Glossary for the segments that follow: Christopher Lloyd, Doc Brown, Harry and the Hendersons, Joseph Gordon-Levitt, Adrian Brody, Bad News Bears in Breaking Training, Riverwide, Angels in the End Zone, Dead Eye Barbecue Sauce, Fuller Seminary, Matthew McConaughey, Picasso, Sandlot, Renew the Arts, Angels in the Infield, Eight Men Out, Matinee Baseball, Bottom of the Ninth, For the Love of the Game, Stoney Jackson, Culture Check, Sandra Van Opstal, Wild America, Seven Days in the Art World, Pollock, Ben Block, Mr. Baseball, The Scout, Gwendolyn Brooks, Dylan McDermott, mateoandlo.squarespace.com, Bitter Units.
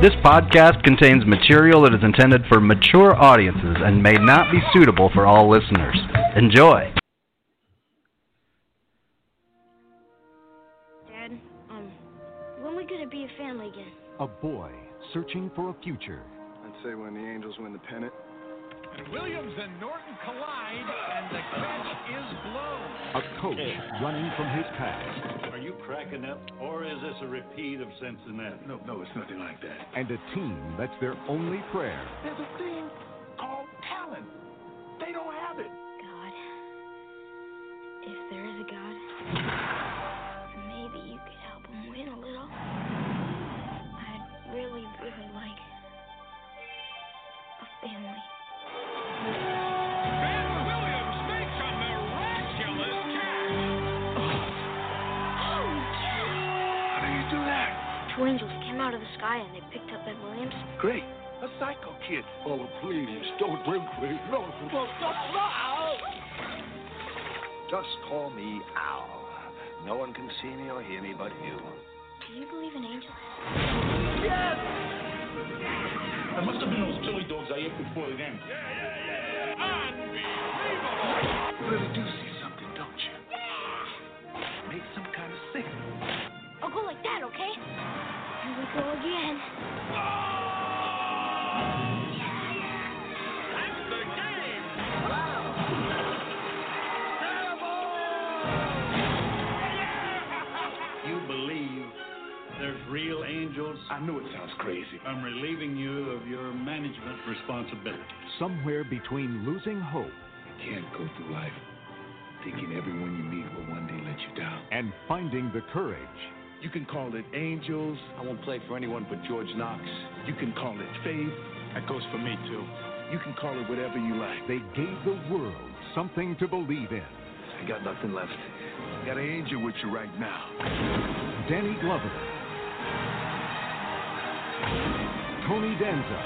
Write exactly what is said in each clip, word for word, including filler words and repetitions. This podcast contains material that is intended for mature audiences and may not be suitable for all listeners. Enjoy. Dad, um, when are we going to be a family again? A boy searching for a future. I'd say when the Angels win the pennant. Williams and Norton collide, and the catch is blown. A coach running from his past. Are you cracking up, or is this a repeat of Cincinnati? No, no, it's nothing like that. And a team that's their only prayer. There's a thing called talent. They don't have it. God, if there is a God, maybe you could help him win a little. I'd really, really like a family. Two angels came out of the sky and they picked up Ed Williams. Great. A psycho kid. Oh, please, don't bring me. No, no, no. Just call me Al. No one can see me or hear me but you. Do you believe in angels? Yes! That must have been those chili dogs I ate before then. Yeah, yeah, yeah. Unbelievable! Well, you do see something, don't you? Yeah. Make some kind of signal. I'll go like that, okay? Here we go again. Oh! That's the game! Wow! Terrible! You believe there's real angels? I know it sounds crazy. I'm relieving you of your management responsibility. Somewhere between losing hope. You can't go through life thinking everyone you meet will one day let you down. And finding the courage. You can call it angels. I won't play for anyone but George Knox. You can call it faith. That goes for me, too. You can call it whatever you like. They gave the world something to believe in. I got nothing left. I got an angel with you right now. Danny Glover. Tony Danza.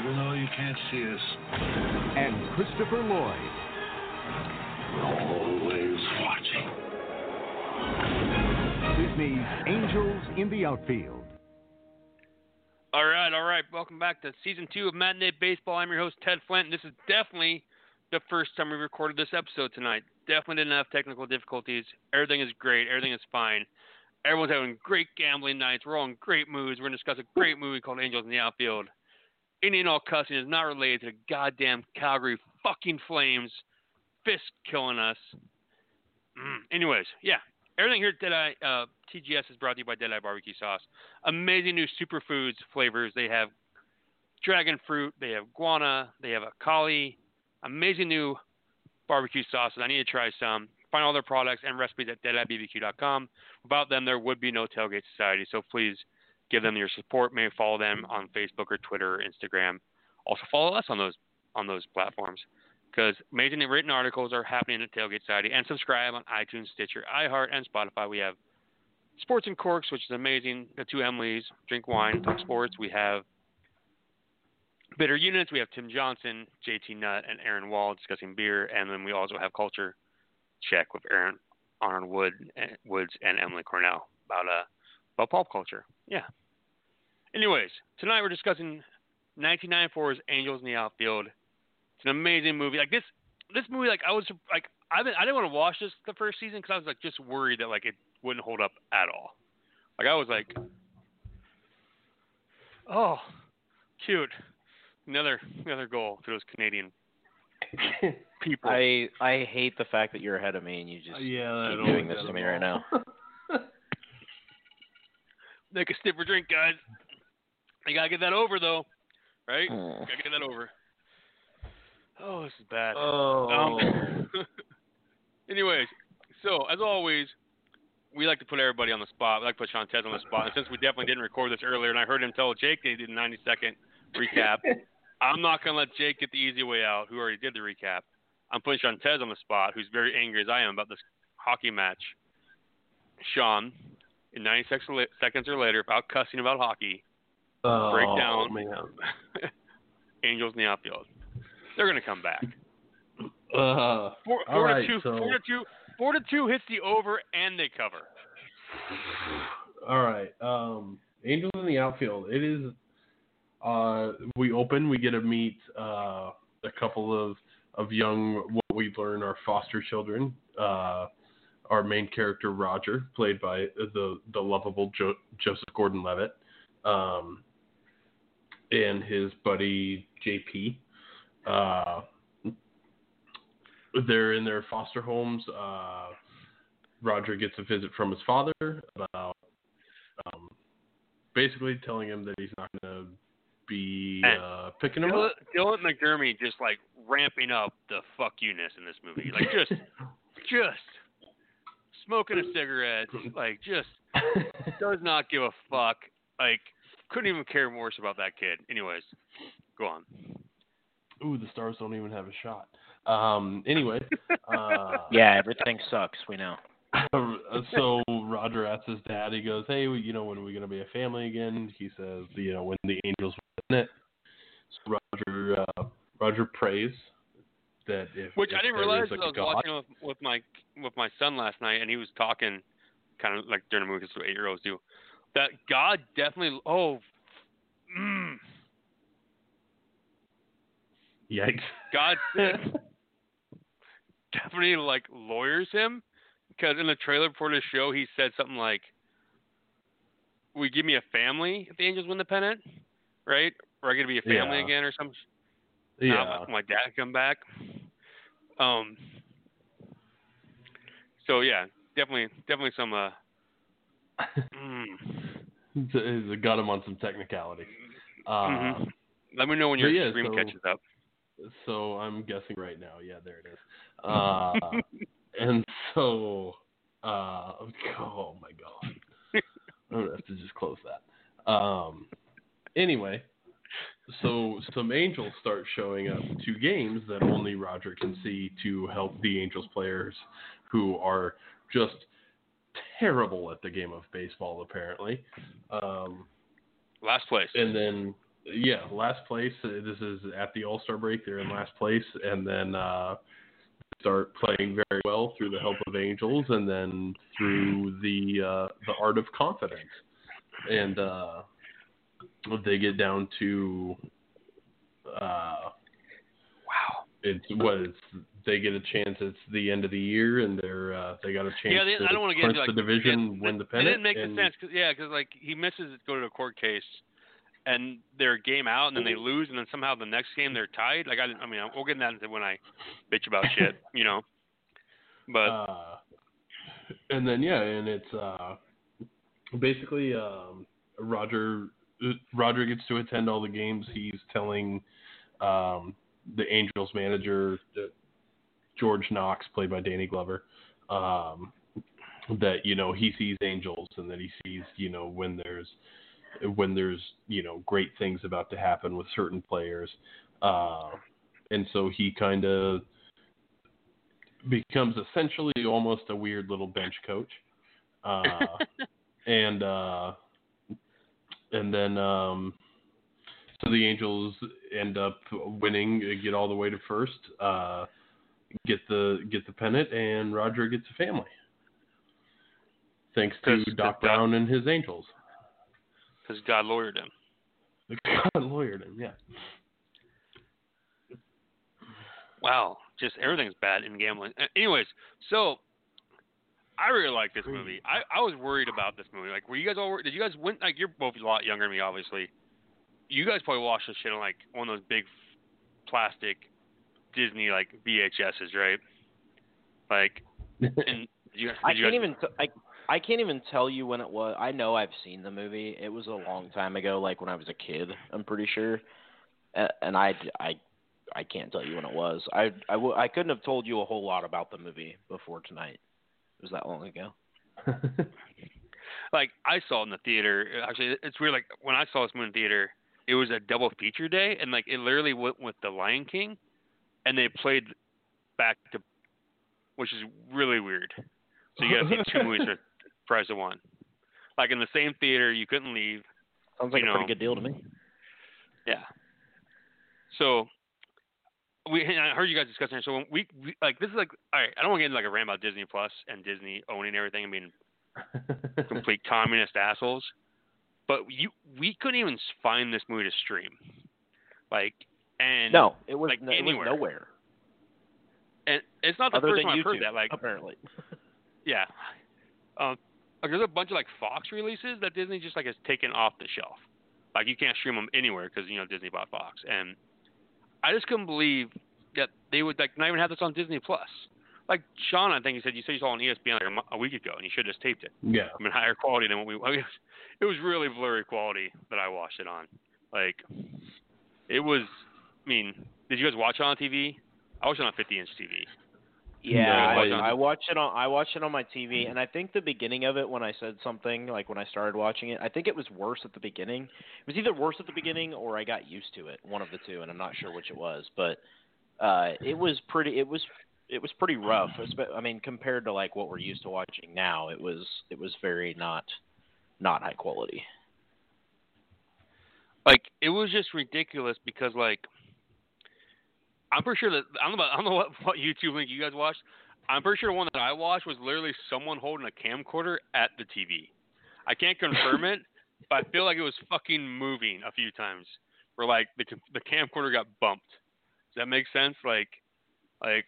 Even though you can't see us. And Christopher Lloyd. We're always watching. Disney's Angels in the Outfield. All right, all right. Welcome back to Season two of Matinee Baseball. I'm your host, Ted Flint, and this is definitely the first time we recorded this episode tonight. Definitely didn't have technical difficulties. Everything is great. Everything is fine. Everyone's having great gambling nights. We're all in great moods. We're going to discuss a great movie called Angels in the Outfield. Any and all cussing is not related to the goddamn Calgary fucking Flames fist killing us. Mm. Anyways, yeah. Everything here at Dead Eye, uh, T G S is brought to you by Dead Eye Barbecue Sauce. Amazing new superfoods flavors. They have dragon fruit. They have guana. They have acai. Amazing new barbecue sauces. I need to try some. Find all their products and recipes at dead eye b b q dot com. Without them, there would be no Tailgate Society. So please give them your support. Maybe follow them on Facebook or Twitter or Instagram. Also follow us on those on those platforms. Because amazing written articles are happening at Tailgate Society. And subscribe on iTunes, Stitcher, iHeart, and Spotify. We have Sports and Corks, which is amazing. The two Emilys drink wine, talk sports. We have Bitter Units. We have Tim Johnson, J T Nutt, and Aaron Wall discussing beer. And then we also have Culture Check with Aaron Arnold Wood, Woods and Emily Cornell about, uh, about pop culture. Yeah. Anyways, tonight we're discussing nineteen ninety-four's Angels in the Outfield. It's an amazing movie. Like this, this movie. Like I was like, I didn't, I didn't want to watch this the first season because I was like just worried that like it wouldn't hold up at all. Like I was like, oh, cute, another another goal to those Canadian people. I I hate the fact that you're ahead of me and you just uh, yeah, keep doing this to me right now. Make a sip or drink, guys. You gotta get that over though, right? Mm. Gotta get that over. Oh, this is bad. Oh. Um, anyways, so as always, we like to put everybody on the spot. We like to put Sean Tez on the spot. And since we definitely didn't record this earlier, and I heard him tell Jake that he did a ninety-second recap, I'm not going to let Jake get the easy way out, who already did the recap. I'm putting Sean Tez on the spot, who's very angry as I am about this hockey match. Sean, in ninety seconds or later, about cussing about hockey, oh, break down Angels in the Outfield. They're going to come back. Uh, four, four, right, to two, so. four to two. Four to two hits the over and they cover. All right. Um, Angels in the Outfield. It is. Uh, we open. We get to meet uh, a couple of of young. What we learn are foster children. Uh, our main character Roger, played by the the lovable jo- Joseph Gordon-Levitt, um, and his buddy J P. Uh, they're in their foster homes. Uh, Roger gets a visit from his father about um, basically telling him that he's not going to be uh, picking him Dylan, up. Dylan McDermott just like ramping up the fuck you-ness in this movie. Like just, just smoking a cigarette. Like just does not give a fuck. Like couldn't even care worse about that kid. Anyways, go on. Ooh, the Stars don't even have a shot. Um, anyway. Uh, yeah, everything sucks. We know. So Roger asks his dad, he goes, hey, you know, when are we going to be a family again? He says, you know, when the Angels win it. So Roger uh, Roger prays that if Which if I didn't realize like I was God, watching with, with my with my son last night, and he was talking kind of like during the movie, because what eight-year-olds do, that God definitely, oh, mm, yikes. God definitely like lawyers him. Because in the trailer for the show, he said something like, "We give me a family if the Angels win the pennant, right? Or I get to be a family yeah. again, or something." Yeah, nah, my dad come back. Um. So yeah, definitely, definitely some. Uh, mm. It's got him on some technicality. Uh, mm-hmm. Let me know when your yeah, stream so, catches up. So I'm guessing right now. Yeah, there it is. Uh, And so, uh, oh my God, I'm going to have to just close that. Um, anyway, so some Angels start showing up to games that only Roger can see to help the Angels players who are just terrible at the game of baseball, apparently. Um, last place. And then, yeah, last place. This is at the All-Star break. They're in last place. And then, uh, start playing very well through the help of Angels and then through the uh, the art of confidence. And uh, they get down to uh, wow, it's what it's they get a chance. It's the end of the year, and they're uh, they got a chance. Yeah, they, to I don't want to get into like, the division, it, win the pennant. It didn't make and, sense, cause, yeah, because like he misses it, go to a court case, and they're a game out, and then they lose, and then somehow the next game they're tied. Like I, I mean, we'll get into that when I bitch about shit, you know. But uh, and then yeah, and it's uh, basically um, Roger. Roger gets to attend all the games. He's telling um, the Angels manager, George Knox, played by Danny Glover, um, that you know he sees Angels and that he sees you know when there's. when there's, you know, great things about to happen with certain players. Uh, and so he kind of becomes essentially almost a weird little bench coach. Uh, and, uh, and then, um, so the Angels end up winning, get all the way to first, uh, get the, get the pennant, and Roger gets a family. Thanks to Doc Brown and his Angels. Because God lawyered him. God lawyered him, yeah. Wow, just everything's bad in gambling. Anyways, so I really like this movie. I, I was worried about this movie. Like, were you guys all worried? Did you guys win? Like, you're both a lot younger than me, obviously. You guys probably watched this shit on like one of those big plastic Disney like V H S's, right? Like, and you, did I you can't guys, even. T- I, I can't even tell you when it was. I know I've seen the movie. It was a long time ago, like when I was a kid, I'm pretty sure. And I, I, I can't tell you when it was. I, I, w- I couldn't have told you a whole lot about the movie before tonight. It was that long ago. Like, I saw it in the theater. Actually, it's weird. Like, when I saw this movie in theater, it was a double feature day. And, like, it literally went with The Lion King. And they played back to, which is really weird. So you got to see two movies for price of one, like in the same theater. You couldn't leave. Sounds like you know. a pretty good deal to me. Yeah. So we and I heard you guys discussing it. So when we, we like this is like all right. I don't want to get into like a rant about Disney Plus and Disney owning everything. I mean, complete communist assholes. But you, we couldn't even find this movie to stream. Like, and no, it was, like, no, it was nowhere. And it's not the Other first time I've heard that. Like, apparently, yeah. Um, like, there's a bunch of like Fox releases that Disney just like has taken off the shelf. Like, you can't stream them anywhere because, you know, Disney bought Fox. And I just couldn't believe that they would like not even have this on Disney Plus. Like, Sean, I think you said you said you saw on E S P N like a, a week ago, and you should have just taped it. Yeah, I mean, higher quality than what we. I mean, it was really blurry quality that I watched it on. Like, it was. I mean, did you guys watch it on T V? I watched it on fifty inch T V. Yeah, no, I, I watched it on I watched it on my T V, and I think the beginning of it when I said something, like when I started watching it, I think it was worse at the beginning. It was either worse at the beginning or I got used to it, one of the two, and I'm not sure which it was, but uh, it was pretty it was it was pretty rough. I mean, compared to like what we're used to watching now, it was it was very not not high quality. Like, it was just ridiculous because, like, I'm pretty sure that I don't know, about, I don't know what, what YouTube link you guys watched. I'm pretty sure the one that I watched was literally someone holding a camcorder at the T V. I can't confirm it, but I feel like it was fucking moving a few times, where like the the camcorder got bumped. Does that make sense? Like, like,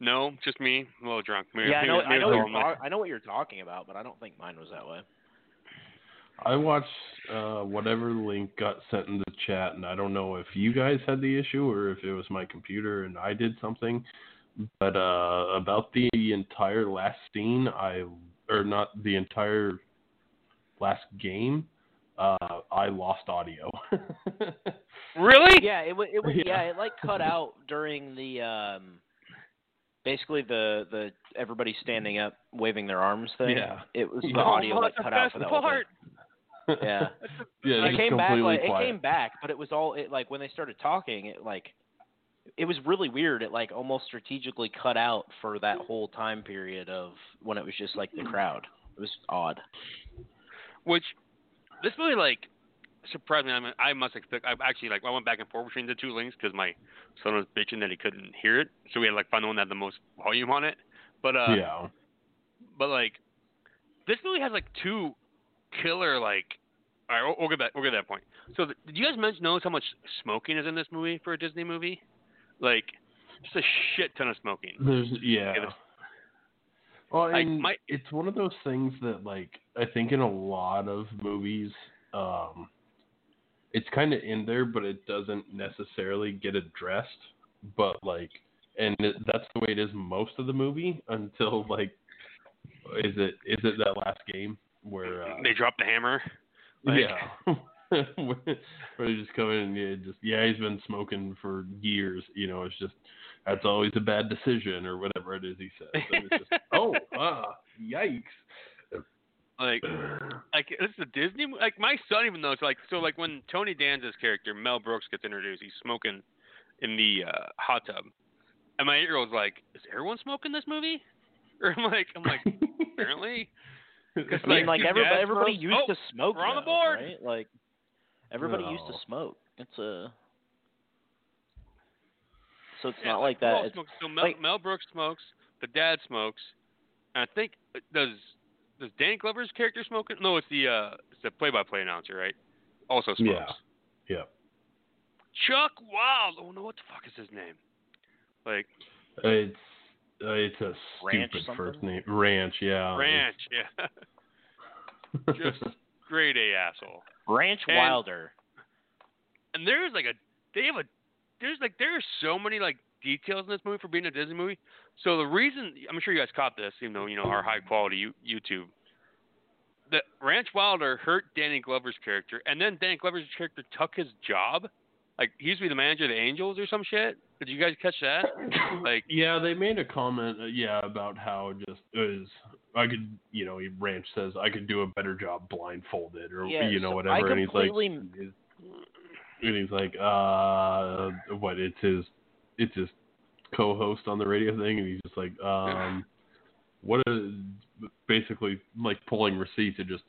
no, just me. I'm a little drunk. Maybe, yeah, maybe, I, know, I, know you're ta- I know what you're talking about, but I don't think mine was that way. I watched uh, whatever link got sent in the chat, and I don't know if you guys had the issue or if it was my computer and I did something, but uh, about the entire last scene, I or not the entire last game, uh, I lost audio. Really? Yeah, it was. It was. Yeah. yeah, it like cut out during the um, basically the the everybody standing up, waving their arms thing. Yeah, it was the oh, audio that cut out for that part. Yeah, yeah, it came back. Like, it came back, but it was all it like when they started talking. It like it was really weird. It like almost strategically cut out for that whole time period of when it was just like the crowd. It was odd. Which this really like surprised me. I mean, I must expect. I actually like I went back and forth between the two links because my son was bitching that he couldn't hear it, so we had to like find the one that had the most volume on it. But uh, yeah. But like this really has like two killer like. All right, we'll get that. We'll get that point. So, the, did you guys mention notice how much smoking is in this movie for a Disney movie? Like, just a shit ton of smoking. There's, yeah. yeah there's, well, I mean, my, it's one of those things that, like, I think in a lot of movies, um, it's kind of in there, but it doesn't necessarily get addressed. But like, and it, that's the way it is most of the movie until like, is it is it that last game where uh, they drop the hammer? Like, yeah, where they just come in and yeah, just yeah, he's been smoking for years. You know, it's just that's always a bad decision or whatever it is he says. And it's just, oh, ah, yikes! Like, like it's a Disney. Like my son even knows. Like so, like when Tony Danza's character Mel Brooks gets introduced, he's smoking in the uh, hot tub, and my eight-year-old's like, "Is everyone smoking this movie?" Or I'm like, I'm like, apparently. I like, mean, like everybody, everybody used oh, to smoke. We're on though, the board, right? Like everybody no. used to smoke. It's a so it's yeah, not like, like that. It's, so Mel, like, Mel Brooks smokes. The dad smokes. And I think does does Danny Glover's character smoke? It? No, it's the uh, it's the play-by-play announcer, right? Also smokes. Yeah. yeah. Chuck Wild. I don't know what the fuck is his name. Like it's. Uh, it's a stupid Ranch first name. Ranch, yeah. Ranch, yeah. Just grade A asshole. Ranch and, Wilder. And there's like a, they have a, there's like, there are so many like details in this movie for being a Disney movie. So the reason, I'm sure you guys caught this, even though, you know, our high quality U- YouTube, that Ranch Wilder hurt Danny Glover's character. And then Danny Glover's character took his job. Like, he used to be the manager of the Angels or some shit. Did you guys catch that? Like, yeah, they made a comment, uh, yeah, about how just is I could, you know, Ranch says I could do a better job blindfolded or yeah, you know so whatever, I and he's like, and he's like, uh, what? It's his, it's his co-host on the radio thing, and he's just like, um, what is basically like pulling receipts and just,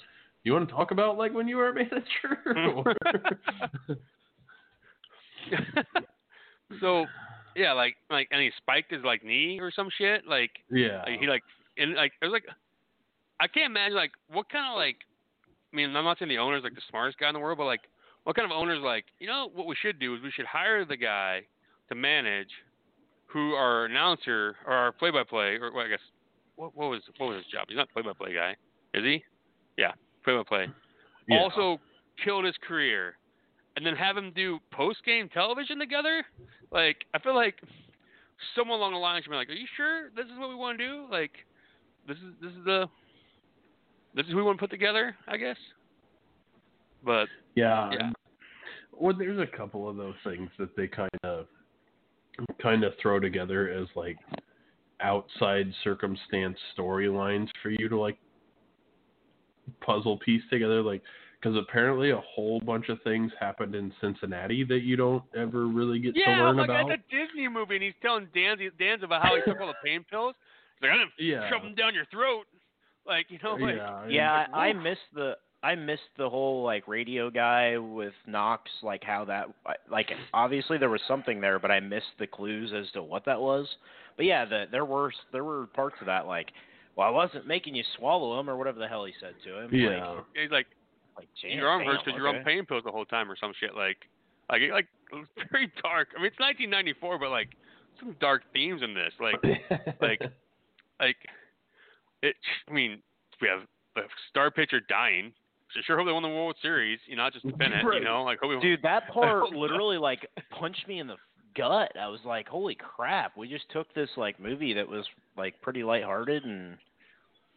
you want to talk about like when you were a manager? Or, so yeah, like like and he spiked his like knee or some shit. Like yeah, like, he like and like it was like I can't imagine like what kind of like I mean, I'm not saying the owner's like the smartest guy in the world, but like, what kind of owner's like, you know, what we should do is we should hire the guy to manage who our announcer or our play-by-play, or well, I guess, what, what was what was his job? He's not the play-by-play guy, is he? Yeah, play-by-play. Yeah. Also killed his career, and then have him do post-game television together? Like, I feel like someone along the line should be like, are you sure this is what we want to do? Like, this is this is the... This is who we want to put together, I guess. But yeah, yeah. Well, there's a couple of those things that they kind of, kind of throw together as like outside circumstance storylines for you to like puzzle piece together, like because apparently a whole bunch of things happened in Cincinnati that you don't ever really get yeah, to learn like about. Yeah, like that's a Disney movie, and he's telling Danza, Danza about how he took all the pain pills. He's like, I didn't yeah. shove them down your throat. Like, you know, like, yeah, yeah like, I missed the, I missed the whole like radio guy with Knox, like how that, like obviously there was something there, but I missed the clues as to what that was. But yeah, the, there were, there were parts of that, like, well, I wasn't making you swallow him or whatever the hell he said to him. Yeah. Like, he's like, like your arm hurts because you're on pain pills the whole time or some shit. Like, like, like it was very dark. I mean, it's nineteen ninety-four, but like some dark themes in this, like, like, like, It, I mean, we have a star pitcher dying. So sure hope they won the World Series. You know, not just to pin it. You know, like hope we won. Dude, that part literally like punched me in the gut. I was like, holy crap! We just took this like movie that was like pretty lighthearted and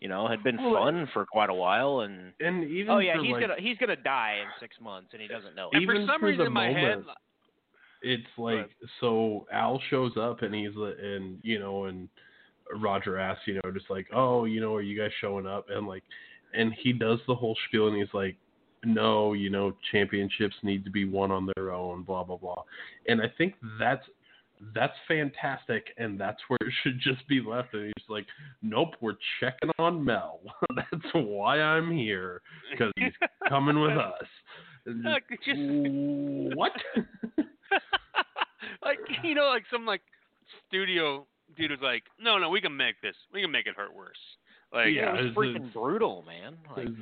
you know had been well, fun for quite a while. And, and even oh yeah, he's like, gonna he's gonna die in six months and he doesn't know it. And for some for reason, in my moment, head, it's like but, so Al shows up and he's and you know and. Roger asks, you know, just like, oh, you know, are you guys showing up? And like, and he does the whole spiel and he's like, no, you know, championships need to be won on their own, blah, blah, blah. And I think that's, that's fantastic. And that's where it should just be left. And he's like, nope, we're checking on Mel. That's why I'm here. Cause he's coming with us. And just, just... What? Like, you know, like some like studio, dude was like, no, no, we can make this. We can make it hurt worse. Like, yeah, it was freaking just, brutal, man. Like, it's,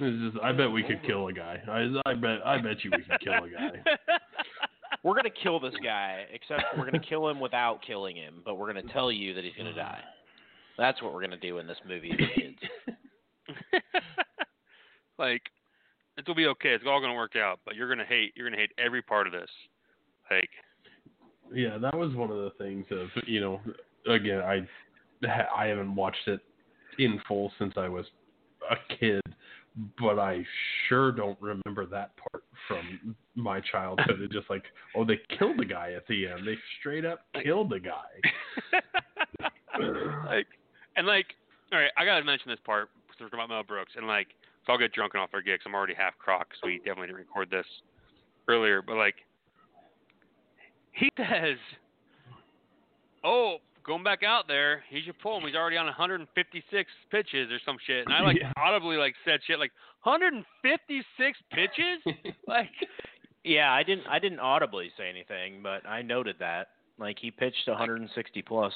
it's just, I bet we could kill a guy. I, I bet, I bet you we could kill a guy. We're gonna kill this guy, except we're gonna kill him without killing him. But we're gonna tell you that he's gonna die. That's what we're gonna do in this movie, kids. Like, it'll be okay. It's all gonna work out. But you're gonna hate. You're gonna hate every part of this. Like. Yeah, that was one of the things of, you know, again, I I haven't watched it in full since I was a kid, but I sure don't remember that part from my childhood. It's just like, oh, they killed a guy at the end. They straight up killed a guy. Like, and like, all right, I got to mention this part. We're talking about Mel Brooks. And like, so I'll get drunk and off our gigs. I'm already half crock, so we definitely didn't record this earlier, but like, he says, oh, going back out there, he should pull him. He's already on one hundred fifty-six pitches or some shit. And I, like, yeah. audibly, like, said shit, like, one hundred fifty-six pitches? Like, yeah, I didn't I didn't audibly say anything, but I noted that. Like, he pitched one hundred sixty plus.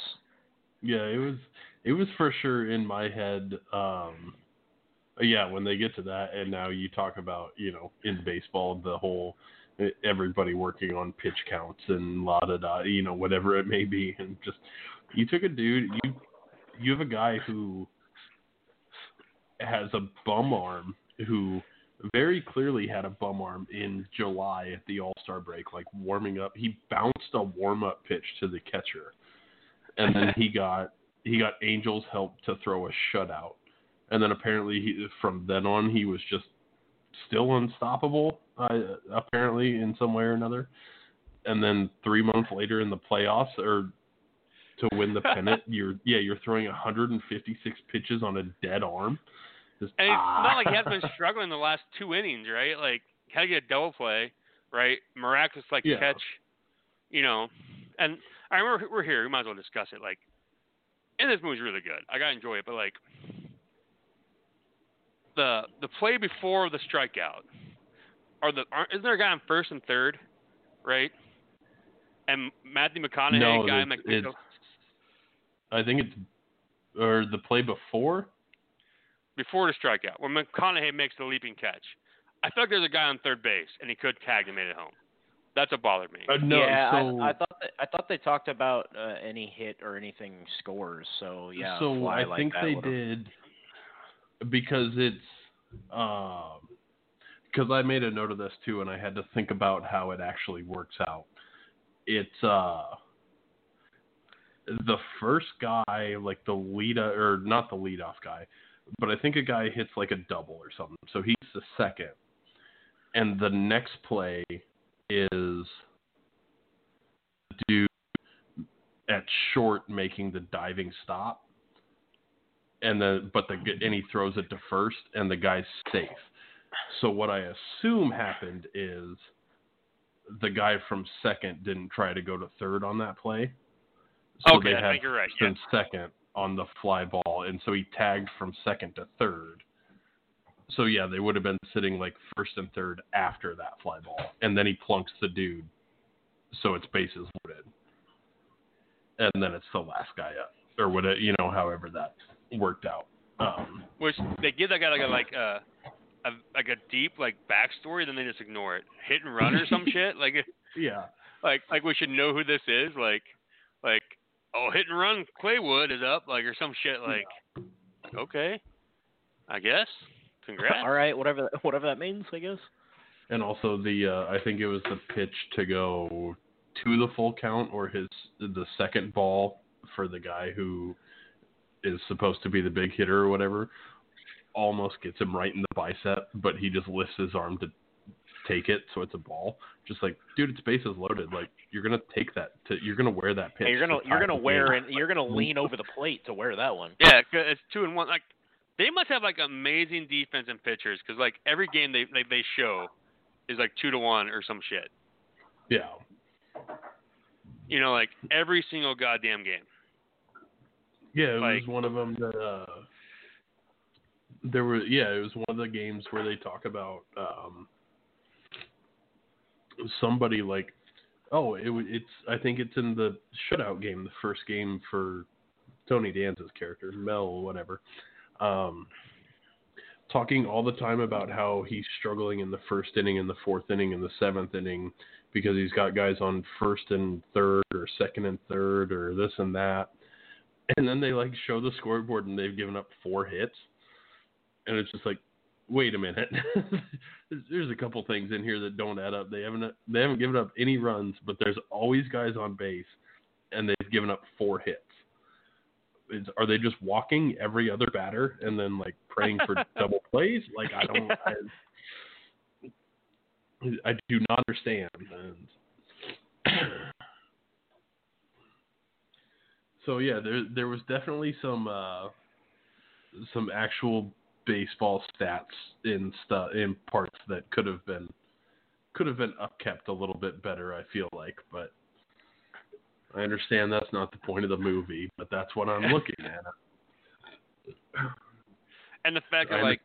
Yeah, it was it was for sure in my head, um, yeah, when they get to that. And now you talk about, you know, in baseball, the whole – everybody working on pitch counts and la da da, you know, whatever it may be. And just, you took a dude, you, you have a guy who has a bum arm, who very clearly had a bum arm in July at the All-Star break, like warming up. He bounced a warm-up pitch to the catcher. And then he got, he got Angel's help to throw a shutout. And then apparently he, from then on, he was just still unstoppable. Uh, apparently in some way or another. And then three months later in the playoffs or to win the pennant, you're yeah, you're throwing one hundred fifty-six pitches on a dead arm. Just, and it's ah. not like he has been struggling the last two innings, right? Like, how do you get a double play, right? Miraculous, like, yeah. catch, you know. And I remember we're here. We might as well discuss it. Like, and this movie's really good. Like, I enjoy it. But, like, the the play before the strikeout, Are the, aren't, isn't there a guy on first and third, right? And Matthew McConaughey, no, guy McDermott. I think it's or the play before. before the strikeout, when McConaughey makes the leaping catch, I feel like there's a guy on third base, and he could tag and made it home. That's what bothered me. Uh, no, yeah, so, I, I thought that, I thought they talked about uh, any hit or anything scores. So yeah, so fly I like think that they would've... did because it's because um, I made a note of this too, and I had to think about how it actually works out. It's uh, the first guy, like the lead or not the leadoff guy, but I think a guy hits like a double or something. So he's the second, and the next play is the dude at short making the diving stop, and the but the and he throws it to first, and the guy's safe. So what I assume happened is the guy from second didn't try to go to third on that play, so okay, they had I think you're right. Yeah. Second on the fly ball, and so he tagged from second to third. So, yeah, they would have been sitting, like, first and third after that fly ball. And then he plunks the dude, so it's bases loaded. And then it's the last guy up, or whatever, you know, however that worked out. Um, Which, they give that guy, like, a, like, a, a, like a deep, like, backstory, then they just ignore it. Hit and run or some shit? Like, yeah. Like, like we should know who this is? Like, like oh, hit and run, Claywood is up, like, or some shit, like, yeah. Okay, I guess. Congrats. All right, whatever that, whatever that means, I guess. And also the uh, I think it was the pitch to go to the full count or his the second ball for the guy who is supposed to be the big hitter or whatever almost gets him right in the bicep, but he just lifts his arm to take it, so it's a ball. Just like, dude, it's bases loaded. Like you're gonna take that, to, you're gonna wear that pitch. Yeah, you're gonna you're gonna wear and you're gonna lean over the plate to wear that one. Yeah, it's two and one. Like. They must have, like, amazing defense and pitchers because, like, every game they, they they show is, like, two to one or some shit. Yeah. You know, like, every single goddamn game. Yeah, it like, was one of them that uh, – there were – yeah, it was one of the games where they talk about um, somebody, like, oh, it, it's – I think it's in the shutout game, the first game for Tony Danza's character, Mel, whatever. Um, talking all the time about how he's struggling in the first inning, in the fourth inning, in the seventh inning because he's got guys on first and third or second and third or this and that. And then they like show the scoreboard and they've given up four hits. And it's just like, wait a minute. There's a couple things in here that don't add up. They haven't, they haven't given up any runs, but there's always guys on base and they've given up four hits. Is, are they just walking every other batter and then like praying for double plays? Like I don't, yeah. I, I do not understand. And so yeah, there there was definitely some uh, some actual baseball stats in stuff in parts that could have been could have been upkept a little bit better. I feel like, but. I understand that's not the point of the movie, but that's what I'm looking at. And the fact that, like,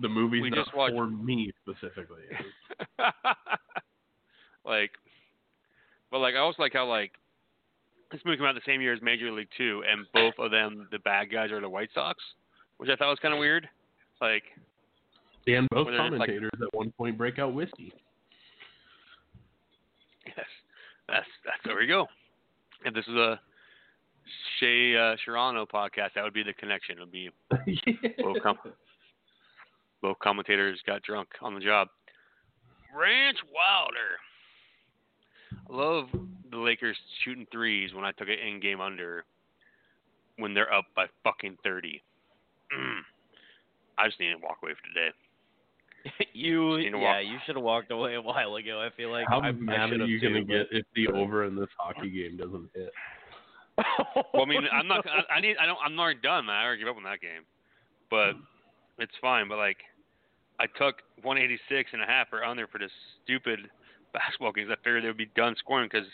the movie's not watched... for me specifically. Like, but, like, I also like how, like, this movie came out the same year as Major League Two, and both of them, the bad guys, are the White Sox, which I thought was kind of weird. Like, and both commentators just, like... at one point break out whiskey. Yes, that's that's where we go. If this is a Shea uh, Serrano podcast, that would be the connection. It would be both, com- both commentators got drunk on the job. Ranch Wilder. I love the Lakers shooting threes when I took an in-game under when they're up by fucking thirty. Mm. I just need to walk away for today. you, yeah, walk- you should have walked away a while ago, I feel like. How I, mad I are you going to get if the over in this hockey game doesn't hit? Well, I mean, I'm not. I, I need. I don't. I'm not done. Man. I already gave up on that game, but it's fine. But like, I took one eighty-six and a half or under for this stupid basketball games. I figured they would be done scoring because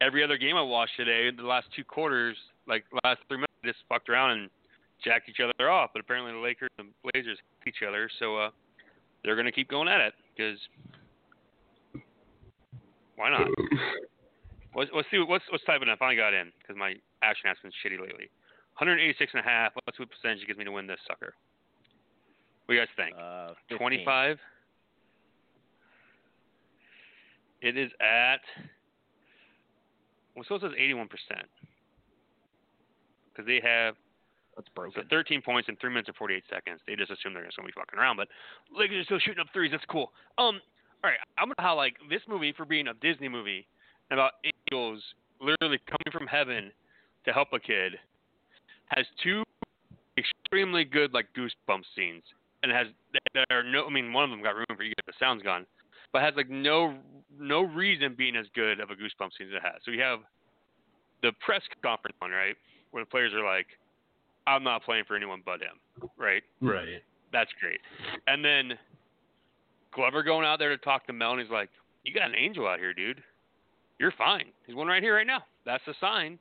every other game I watched today, the last two quarters, like last three minutes, they just fucked around and jacked each other off. But apparently, the Lakers and the Blazers hate each other, so uh, they're gonna keep going at it because why not? Let's, let's see. What's what's typing I finally got in because my action has been shitty lately. one eighty-six and a half. Let's see what percentage it gives me to win this sucker. What do you guys think? Uh, twenty-five? It is at... Well, so it says eighty-one percent. Because they have... That's broken. So thirteen points in three minutes and forty-eight seconds. They just assume they're just going to be fucking around, but Lakers are still shooting up threes. That's cool. Um, all right. I'm going to how, like, this movie, for being a Disney movie, and about angels literally coming from heaven to help a kid, has two extremely good, like, goosebump scenes. And it has, there are no, I mean, one of them got room for you to get the sound's gone, but has, like, no, no reason being as good of a goosebump scene as it has. So you have the press conference one, right? Where the players are like, I'm not playing for anyone but him, right? Right. That's great. And then Glover going out there to talk to Mel, and he's like, you got an angel out here, dude. You're fine. He's one right here right now. That's the sign.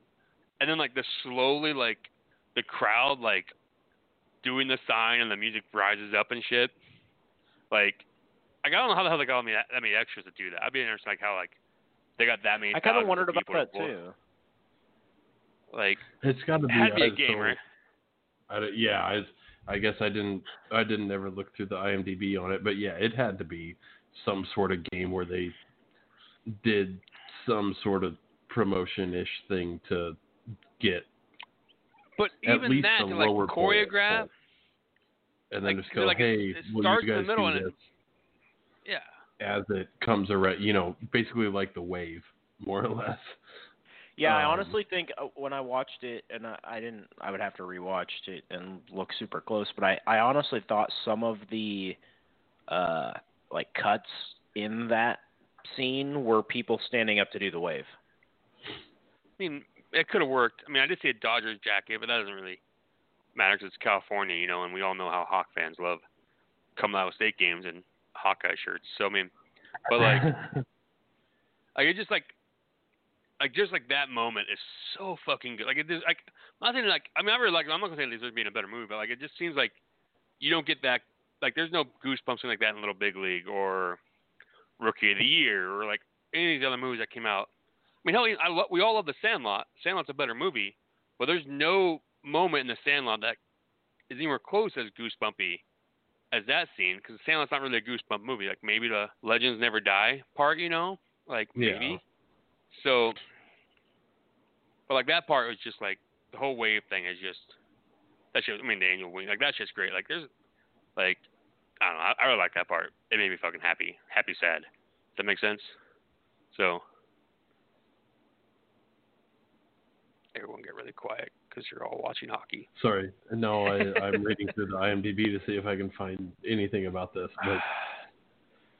And then, like, the slowly, like, the crowd, like, doing the sign, and the music rises up and shit. Like, like I don't know how the hell they got me that, that many extras to do that. I'd be interested, like, how, like, they got that many. I kind of wondered about that, too. Like, it's got to be, it be a game, right? I, yeah, I, I guess I didn't. I didn't ever look through the I M D B on it, but yeah, it had to be some sort of game where they did some sort of promotion-ish thing to get. But at even least that, the like lower choreograph, and then like, just go, like, hey, it, it will you guys in the middle do this? It, yeah. As it comes around, you know, basically like the wave, more or less. Yeah, I honestly think when I watched it, and I, I didn't, I would have to rewatch it and look super close, but I, I honestly thought some of the, uh, like cuts in that scene were people standing up to do the wave. I mean, it could have worked. I mean, I did see a Dodgers jacket, but that doesn't really matter because it's California, you know, and we all know how Hawk fans love coming out with state games and Hawkeye shirts. So I mean, but like, like it just like. Like, just, like, that moment is so fucking good. Like, it just, like, nothing, like, I mean, I really like it. I'm not going to say this would be in a better movie, but, like, it just seems like you don't get that, like, there's no goosebumps like that in Little Big League or Rookie of the Year or, like, any of these other movies that came out. I mean, hell, I lo- we all love The Sandlot. Sandlot's a better movie, but there's no moment in The Sandlot that is anywhere close as goosebumpy as that scene, because The Sandlot's not really a goosebump movie. Like, maybe the Legends Never Die part, you know? Like, maybe. Yeah. So, but like that part was just like the whole wave thing is just that shit. I mean, the annual wing, like that shit's great. Like, there's like, I don't know, I, I really like that part. It made me fucking happy, happy, sad. Does that make sense? So, everyone get really quiet because you're all watching hockey. Sorry, no, I, I'm reading through the I M D B to see if I can find anything about this, but.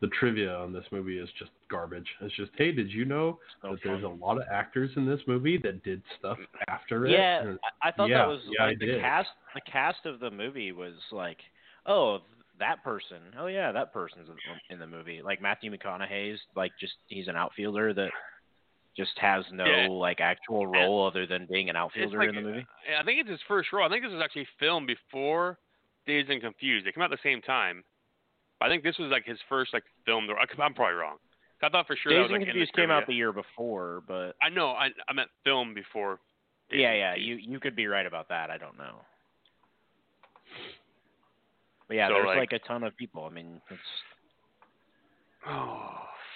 The trivia on this movie is just garbage. It's just, hey, did you know that there's a lot of actors in this movie that did stuff after it? Yeah, and, I thought yeah, that was yeah, like I the did. cast. The cast of the movie was like, oh, that person. Oh yeah, that person's in the movie. Like Matthew McConaughey's like just he's an outfielder that just has no yeah. like actual role and other than being an outfielder like, in the movie. I think it's his first role. I think this was actually filmed before Dazed and Confused. They came out at the same time. I think this was like his first like film. I'm probably wrong. I thought for sure Days that was like in the came out the year before, but I know I I meant film before. Days yeah, yeah. You you could be right about that. I don't know. But yeah, so there's like, like a ton of people. I mean, it's oh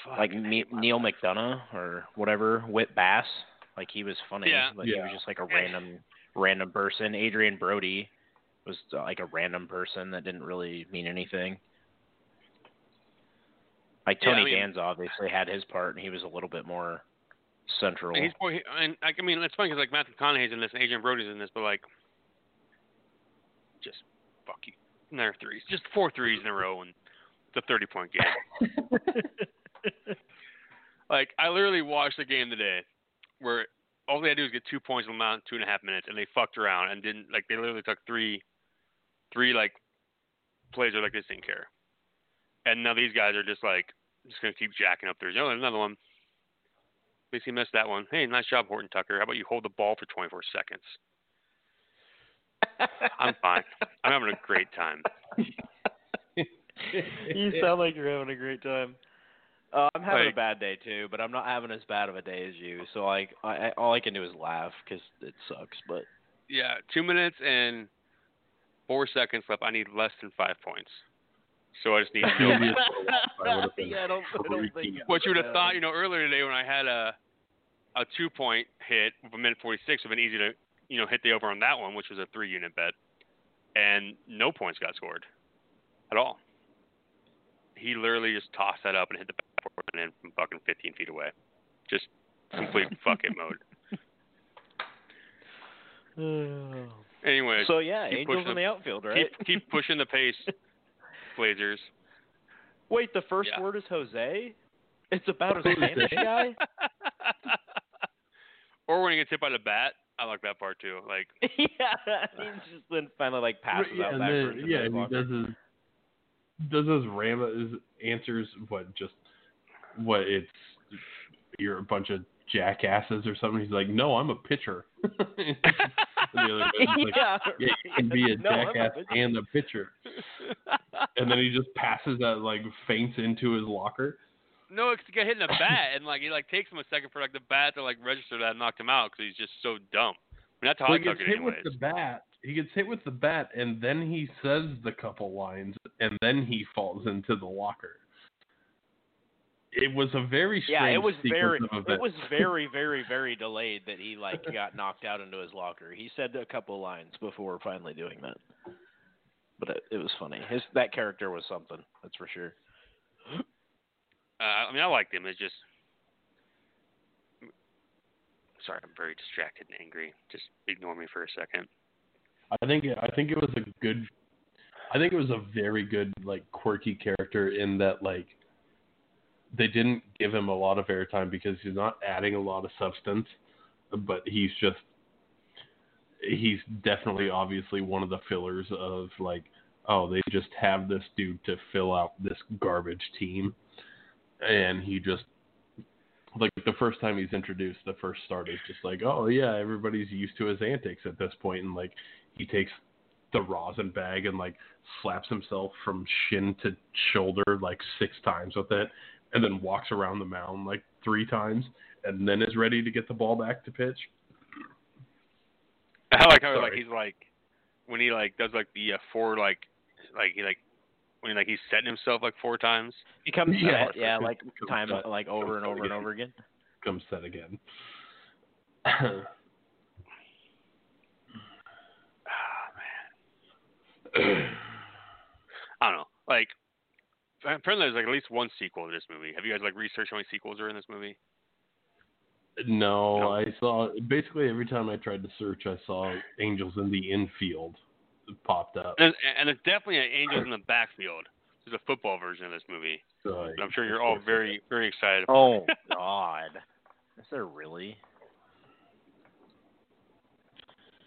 fuck. Like me, Neil McDermott or whatever, Whit Bass. Like he was funny. Yeah, like yeah. He was just like a random random person. Adrian Brody was like a random person that didn't really mean anything. Like, Tony yeah, I mean, Danza obviously had his part, and he was a little bit more central. And, he's, well, he, and I mean, it's funny because, like, Matthew McConaughey's in this, and Adrian Brody's in this, but, like, just fuck you. And there are threes. Just four threes in a row, and it's a thirty-point game. Like, I literally watched a game today where all they had to do was get two points in about two and a half minutes, and they fucked around and didn't, like, they literally took three, three, like, plays where, like, they didn't care. And now these guys are just like, just going to keep jacking up threes. Oh, there's another one. Basically missed that one. Hey, nice job, Horton Tucker. How about you hold the ball for twenty-four seconds? I'm fine. I'm having a great time. You sound like you're having a great time. Uh, I'm having like, a bad day too, but I'm not having as bad of a day as you. So like, I, all I can do is laugh because it sucks. But yeah, two minutes and four seconds left. I need less than five points. So I just need no I yeah, I don't, I don't think what you would have thought, you know, earlier today when I had a a two point hit with a minute forty six, it would have been easy to, you know, hit the over on that one, which was a three unit bet. And no points got scored at all. He literally just tossed that up and hit the backboard and in from fucking fifteen feet away. Just complete fuck it mode. Uh, anyway. So yeah, Angels in the, the outfield, right? Keep, keep pushing the pace. Blazers. Wait, the first yeah. word is Jose? It's about a Spanish guy? Or when he gets hit by the bat. I like that part too. Like, yeah, he just then finally like passes yeah, out and backwards. Then, yeah, and he does his does his ram his answers what just what it's you're a bunch of jackasses or something. He's like, no, I'm a pitcher. And the other guy's like, yeah, yeah, you can be a no, jackass I'm a pitcher. And a pitcher. And then he just passes that like feints into his locker. No, it's got hit in the bat, and like it like takes him a second for like the bat to like register that and knocked him out because he's just so dumb. I mean, that's how well, I took it anyways. He gets hit with the bat. He gets hit with the bat, and then he says the couple lines, and then he falls into the locker. It was a very strange yeah. It was very it was very very very delayed that he like got knocked out into his locker. He said a couple lines before finally doing that, but it, it was funny. His that character was something, that's for sure. Uh, I mean, I liked him. It's just, sorry, I'm very distracted and angry. Just ignore me for a second. I think I think it was a good, I think it was a very good like quirky character in that like they didn't give him a lot of airtime because he's not adding a lot of substance, but he's just he's definitely obviously one of the fillers of like, oh, they just have this dude to fill out this garbage team. And he just, like, the first time he's introduced, the first start is just like, oh, yeah, everybody's used to his antics at this point. And, like, he takes the rosin bag and, like, slaps himself from shin to shoulder, like, six times with it. And then walks around the mound, like, three times. And then is ready to get the ball back to pitch. I like how, like, he's, like, when he, like, does, like, the uh, four, like, like, he, like, I mean, like he's setting himself like four times. He comes yeah, set, yeah, like time set, like over and over again. and over again. Comes set again. Ah oh, man, I don't know. Like apparently there's like at least one sequel to this movie. Have you guys like researched how many sequels are in this movie? No, no. I saw basically every time I tried to search, I saw Angels in the Infield. Popped up, and, and it's definitely an Angels in the Backfield. There's a football version of this movie. Uh, I'm sure you're all very, very excited. About oh it. God, is there really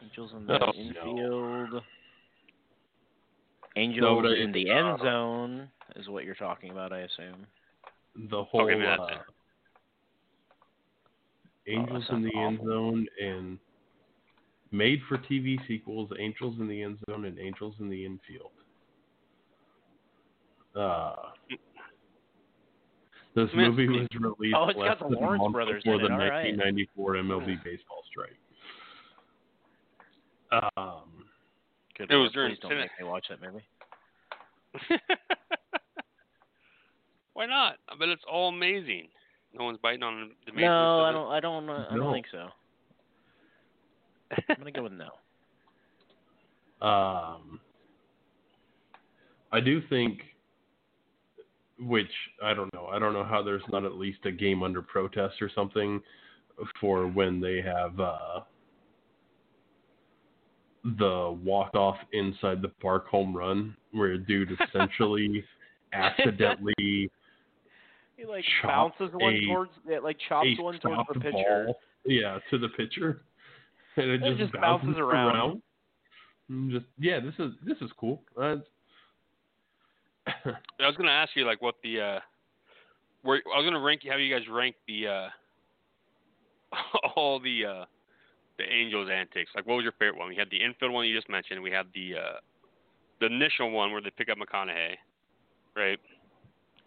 Angels in the oh, Infield? No. Angels no, in the End Zone is what you're talking about, I assume. The whole okay, uh, Angels oh, in the awful. End Zone and. Made-for-T V sequels, Angels in the End Zone and Angels in the Infield. Uh, this Man, movie was released oh, it's less got the than Lawrence a month brothers before the it. nineteen ninety-four right. M L B baseball strike. Um, Good it was during Please don't make me watch that movie. Why not? I bet it's all amazing. No one's biting on the amazing. No, I don't. I don't. Uh, I don't no. think so. I'm going to go with no. Um, I do think, which I don't know. I don't know how there's not at least a game under protest or something for when they have uh, the walk-off inside the park home run where a dude essentially accidentally he like bounces one a, towards it, like chops one towards the pitcher. Ball, yeah, to the pitcher. And it, it just, just bounces, bounces around. around. Just yeah, this is this is cool. Uh, I was gonna ask you like what the uh, where I was gonna rank how you guys rank the uh, all the uh, the Angels antics. Like, what was your favorite one? We had the infield one you just mentioned. We had the uh, the initial one where they pick up McConaughey, right?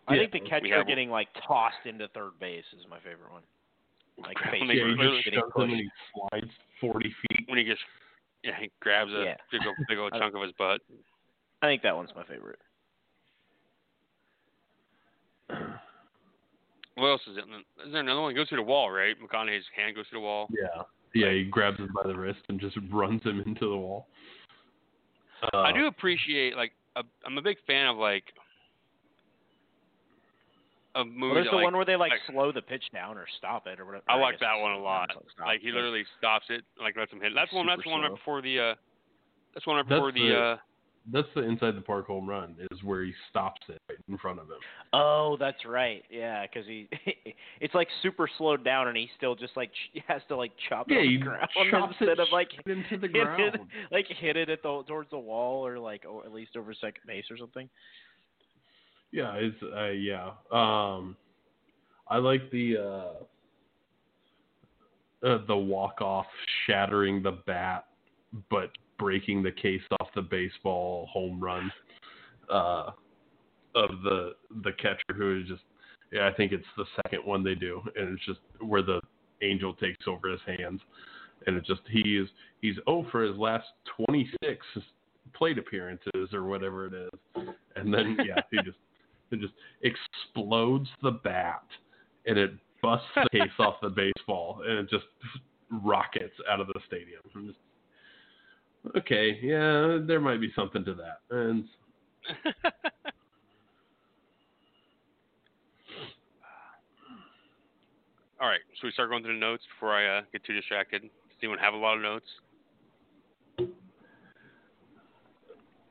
I yeah. think the catcher getting like tossed into third base is my favorite one. Like, face yeah, he, just getting pushed. He slides forty feet. When he gets Yeah, he grabs a yeah. big, old, big old chunk of his butt. I think that one's my favorite. What else is it? Is there another one? He goes through the wall, right? McConaughey's hand goes through the wall. Yeah. Yeah, he grabs him by the wrist and just runs him into the wall. Uh, I do appreciate, like, a, I'm a big fan of, like, of movies. There's the like, one where they, like, like, slow the pitch down or stop it or whatever. I like I that one a lot. Down, like, he it. literally stops it, like, lets him hit. That's one, that's one right before the, uh, that's one right before that's the, the, uh. That's the inside the park home run is where he stops it right in front of him. Oh, that's right. Yeah, because he, it's like super slowed down, and he still just like ch- has to like chop yeah, it on the ground chops instead it of like into the ground, it, like hit it at the towards the wall or like or at least over second base or something. Yeah, it's uh, yeah. Um, I like the uh, uh, the walk off shattering the bat, but breaking the case off the baseball home run uh, of the the catcher who is just, yeah, I think it's the second one they do, and it's just where the angel takes over his hands, and it's just he is he's oh for his last twenty-six plate appearances or whatever it is, and then yeah he just it just explodes the bat and it busts the case off the baseball and it just rockets out of the stadium. And just, okay, yeah, there might be something to that. And all right, so we start going through the notes before I uh, get too distracted. Does anyone have a lot of notes?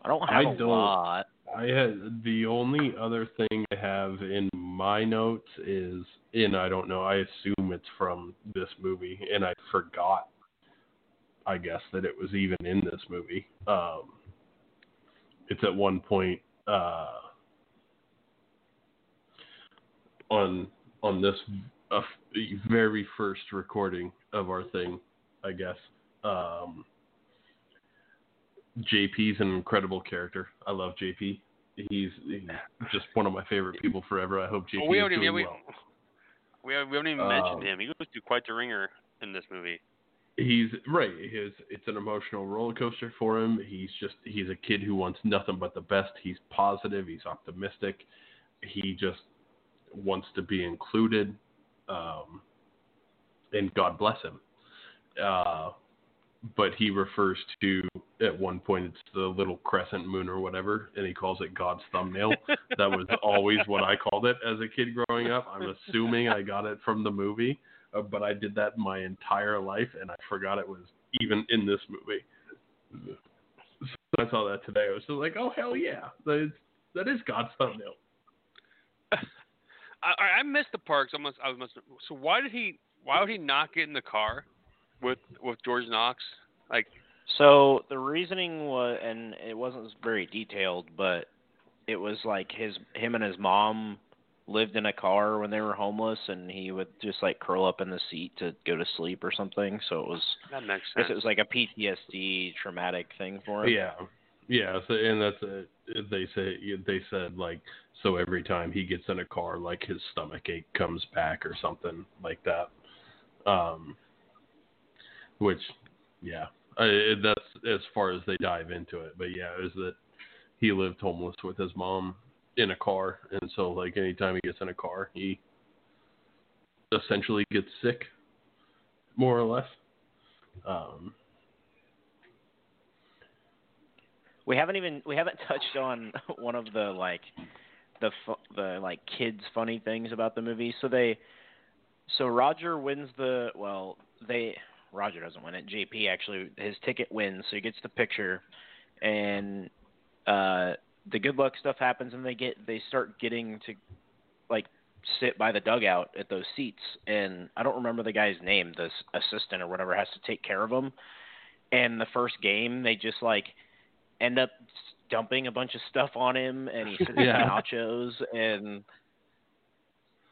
I don't have I a don't, lot. I had, the only other thing I have in my notes is, and I don't know, I assume it's from this movie, and I forgot. I guess that it was even in this movie. Um, it's at one point uh, on on this uh, very first recording of our thing, I guess. Um, J P's an incredible character. I love J P. He's, he's just one of my favorite people forever. I hope J P well, we is doing yeah, we, well. We haven't even mentioned um, him. He goes through quite the ringer in this movie. He's right. His it's an emotional roller coaster for him. He's just he's a kid who wants nothing but the best. He's positive. He's optimistic. He just wants to be included, um, and God bless him. Uh, but he refers to at one point it's the little crescent moon or whatever, and he calls it God's thumbnail. That was always what I called it as a kid growing up. I'm assuming I got it from the movie. Uh, but I did that my entire life, and I forgot it was even in this movie. So I saw that today. I was just like, oh, hell yeah. That is, that is God's thumbnail. I, I missed the parks. I must, I must, so why did he Why would he not get in the car with with George Knox? Like, So the reasoning was, and it wasn't very detailed, but it was like his him and his mom lived in a car when they were homeless, and he would just like curl up in the seat to go to sleep or something. So it was, that makes sense. I guess it was like a P T S D traumatic thing for him. Yeah, yeah. So, and that's a, they say they said like so every time he gets in a car, like his stomach ache comes back or something like that. Um, which, yeah, I, that's as far as they dive into it. But yeah, it was that he lived homeless with his mom in a car, and so like anytime he gets in a car he essentially gets sick, more or less. Um, we haven't even we haven't touched on one of the like the the like kids funny things about the movie. So they so Roger wins the well they Roger doesn't win it. J P actually, his ticket wins, so he gets the picture, and uh the good luck stuff happens, and they get they start getting to like sit by the dugout at those seats. And I don't remember the guy's name, this assistant or whatever has to take care of them. And the first game, they just like end up dumping a bunch of stuff on him, and he sits yeah. in nachos, and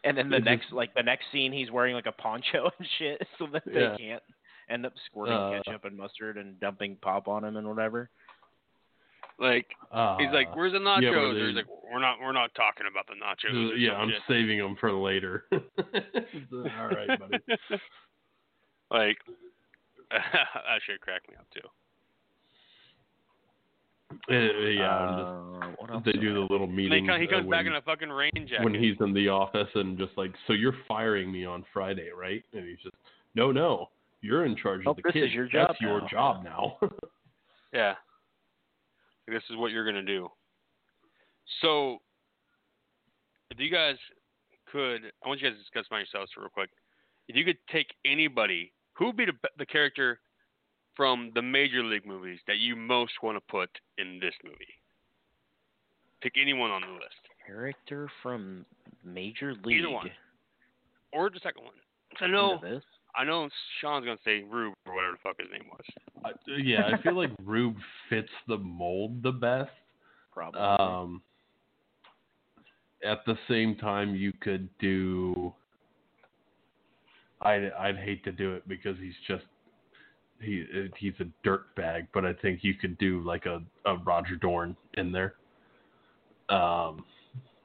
and then the next like the next scene, he's wearing like a poncho and shit, so that yeah. they can't end up squirting uh, ketchup and mustard and dumping pop on him and whatever. Like uh, he's like, where's the nachos? Yeah, they, or he's like, we're not, we're not talking about the nachos. Yeah, I'm shit. saving them for later. All right, buddy. Like that shit cracked me up too. Yeah, uh, just, they do the little meeting. He comes uh, when, back in a fucking rain jacket when he's in the office and just like, so you're firing me on Friday, right? And he's just, no, no, you're in charge oh, of the kids. This is your job. That's now. your job now. Yeah, this is what you're gonna do. So, if you guys could, I want you guys to discuss by yourselves real quick. If you could take anybody, who would be the, the character from the major league movies that you most want to put in this movie? Pick anyone on the list. Character from major league. Either one, or the second one. I know. I know Sean's gonna say Rube or whatever the fuck his name was. Uh, yeah, I feel like Rube fits the mold the best. Probably. Um, at the same time, you could do. I'd I'd hate to do it because he's just. He he's a dirtbag, but I think you could do like a, a Roger Dorn in there. Um,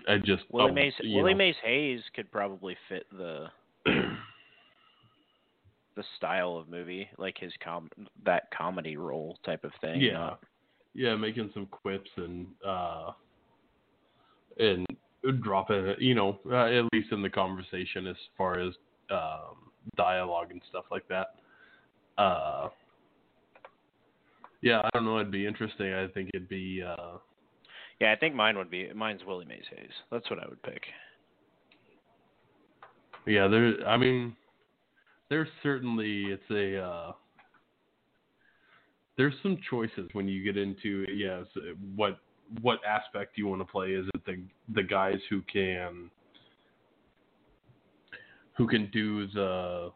I just Willie oh, Mays Willie know. Mays Hayes could probably fit the the style of movie, like his com that comedy role type of thing. Yeah, not... yeah, making some quips and uh and dropping it, you know, uh, at least in the conversation as far as um, dialogue and stuff like that. Uh, yeah, I don't know. It'd be interesting. I think it'd be. Uh, yeah, I think mine would be. Mine's Willie Mays Hayes. That's what I would pick. Yeah, there. I mean, there's certainly it's a. Uh, there's some choices when you get into yeah. What what aspect do you want to play? Is it the the guys who can who can do the.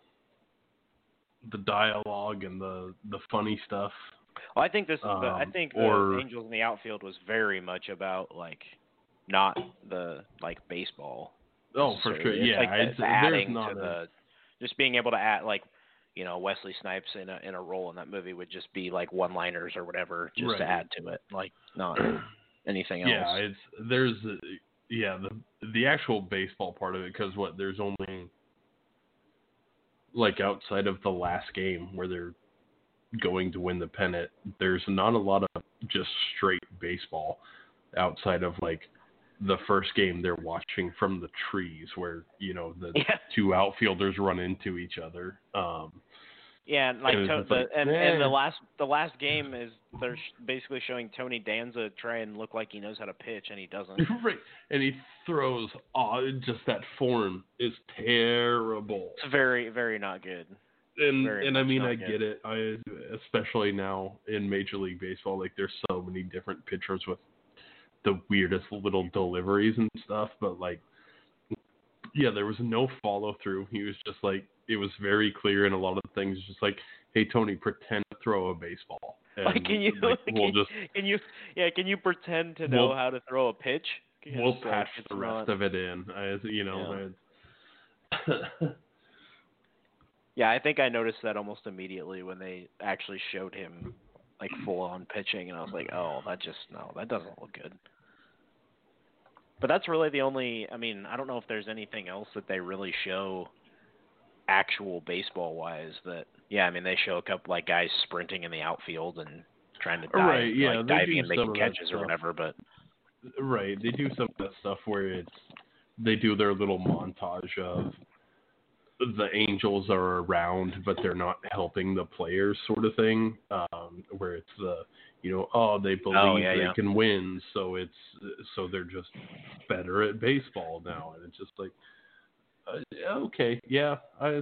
the dialogue and the, the funny stuff. Well, I think this is the, um, I think the or, Angels in the Outfield was very much about like not the like baseball. Oh, for sure. Yeah, like the, it's, the adding to a, the just being able to add like, you know, Wesley Snipes in a in a role in that movie would just be like one-liners or whatever just right. to add to it, like not anything else. Yeah, it's there's yeah, the the actual baseball part of it cuz what there's only like outside of the last game where they're going to win the pennant, there's not a lot of just straight baseball outside of like the first game they're watching from the trees where, you know, the yeah. two outfielders run into each other. Um, yeah. And like, and, to, the, like and, eh. and the last, the last game is they're basically showing Tony Danza try and look like he knows how to pitch and he doesn't. Right. And he throws oh, just that form is terrible. It's very, very not good. And very and I mean, I good. get it. I, especially now in Major League Baseball, like there's so many different pitchers with the weirdest little deliveries and stuff. But like, yeah, there was no follow through. He was just like, it was very clear in a lot of things. Just like, hey, Tony, pretend to throw a baseball. And like, can you, like, we'll can, just, can you, yeah, can you pretend to know we'll, how to throw a pitch? Because we'll patch the rest not... of it in. I, you know. Yeah. Yeah, I think I noticed that almost immediately when they actually showed him like full on pitching, and I was like, oh, that just no, that doesn't look good. But that's really the only. I mean, I don't know if there's anything else that they really show. Actual baseball wise that yeah I mean they show a couple like guys sprinting in the outfield and trying to dive, right, yeah, like diving and making catches or whatever, but right they do some of that stuff where it's they do their little montage of the Angels are around but they're not helping the players sort of thing, um, where it's the you know oh they believe oh, yeah, they yeah. can win so it's so they're just better at baseball now and it's just like Uh, okay, yeah, I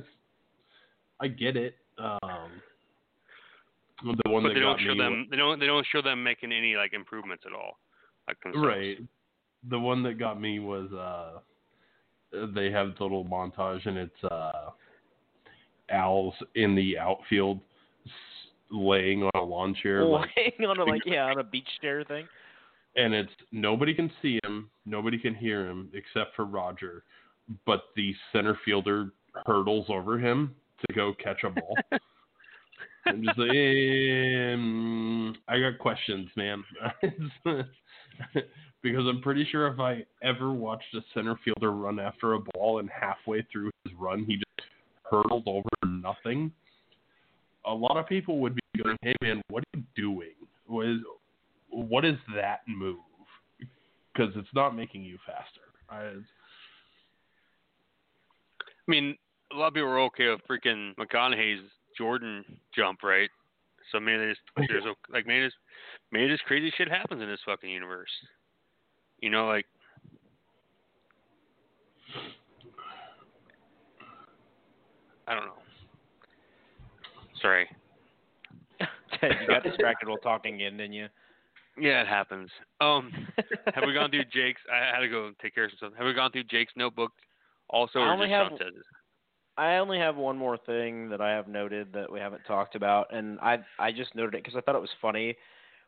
I get it. Um, the one but that they don't got show me them. Was, they don't. They don't show them making any like improvements at all. Like right. The one that got me was uh, they have the little montage and it's uh, Al's in the outfield laying on a lawn chair, laying like, on a like yeah on a beach chair thing. And it's nobody can see him, nobody can hear him except for Roger. But the center fielder hurdles over him to go catch a ball. I'm just like, um, I got questions, man. Because I'm pretty sure if I ever watched a center fielder run after a ball and halfway through his run, he just hurdled over nothing. A lot of people would be going, hey, man, what are you doing? What is, what is that move? Because it's not making you faster. I, I mean, a lot of people are okay with freaking McConaughey's Jordan jump, right? So maybe they just, there's a, like maybe this, maybe this crazy shit happens in this fucking universe. You know, like. I don't know. Sorry. You got distracted while talking again, didn't you? Yeah, it happens. Um, have we gone through Jake's? I had to go take care of something. Have we gone through Jake's notebook? Also, or just have, Sean says it? I only have one more thing that I have noted that we haven't talked about, and I I just noted it because I thought it was funny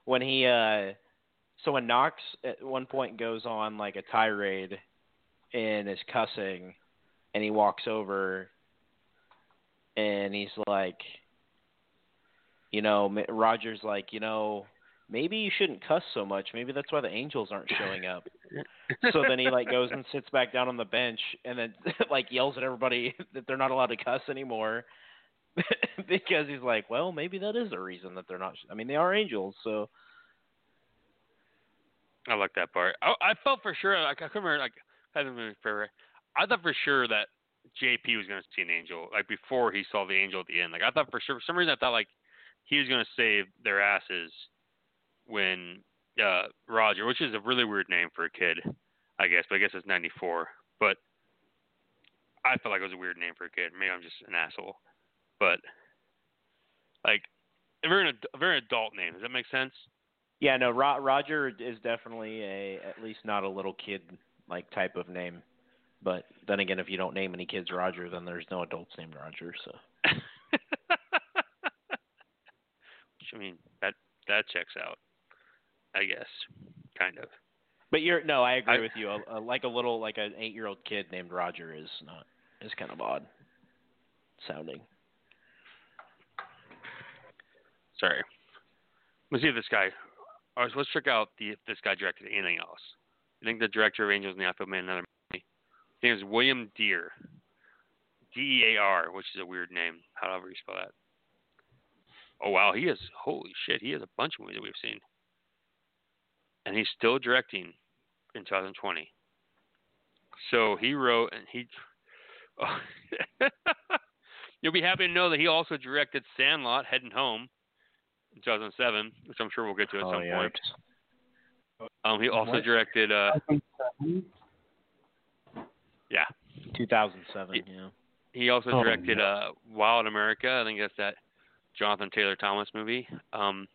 when he uh, so when Knox at one point goes on like a tirade and is cussing, and he walks over and he's like, you know, Roger's like, you know, maybe you shouldn't cuss so much. Maybe that's why the Angels aren't showing up. So then he like goes and sits back down on the bench and then like yells at everybody that they're not allowed to cuss anymore because he's like, well, maybe that is a reason that they're not. Sh- I mean, they are Angels. So I like that part. I, I felt for sure. Like, I remember, like, I thought for sure that J P was going to see an Angel, like before he saw the Angel at the end. Like I thought for sure, for some reason, I thought like he was going to save their asses when uh, Roger, which is a really weird name for a kid, I guess, but I guess it's ninety-four. But I felt like it was a weird name for a kid. Maybe I'm just an asshole. But, like, a very, a very adult name. Does that make sense? Yeah, no, Ro- Roger is definitely a, at least not a little kid, like, type of name. But then again, if you don't name any kids Roger, then there's no adults named Roger, so. Which, I mean, that, that checks out. I guess, kind of. But you're no, I agree I, with you. A, a, like a little, like an eight-year-old kid named Roger is not is kind of odd sounding. Sorry. Let's see if this guy. All right, so let's check out the if this guy directed anything else. I think the director of Angels in the Outfield made another movie. His name is William Dear. D E A R, which is a weird name. However you spell that. Oh wow, he is holy shit. He has a bunch of movies that we've seen. And he's still directing in twenty twenty. So he wrote and he. Oh. You'll be happy to know that he also directed Sandlot, Heading Home, in two thousand seven, which I'm sure we'll get to at oh, some yeah. point. Um, he also what? directed. Uh, yeah. two thousand seven. He, yeah. He also oh, directed uh, Wild America. I think that's that Jonathan Taylor Thomas movie. Um.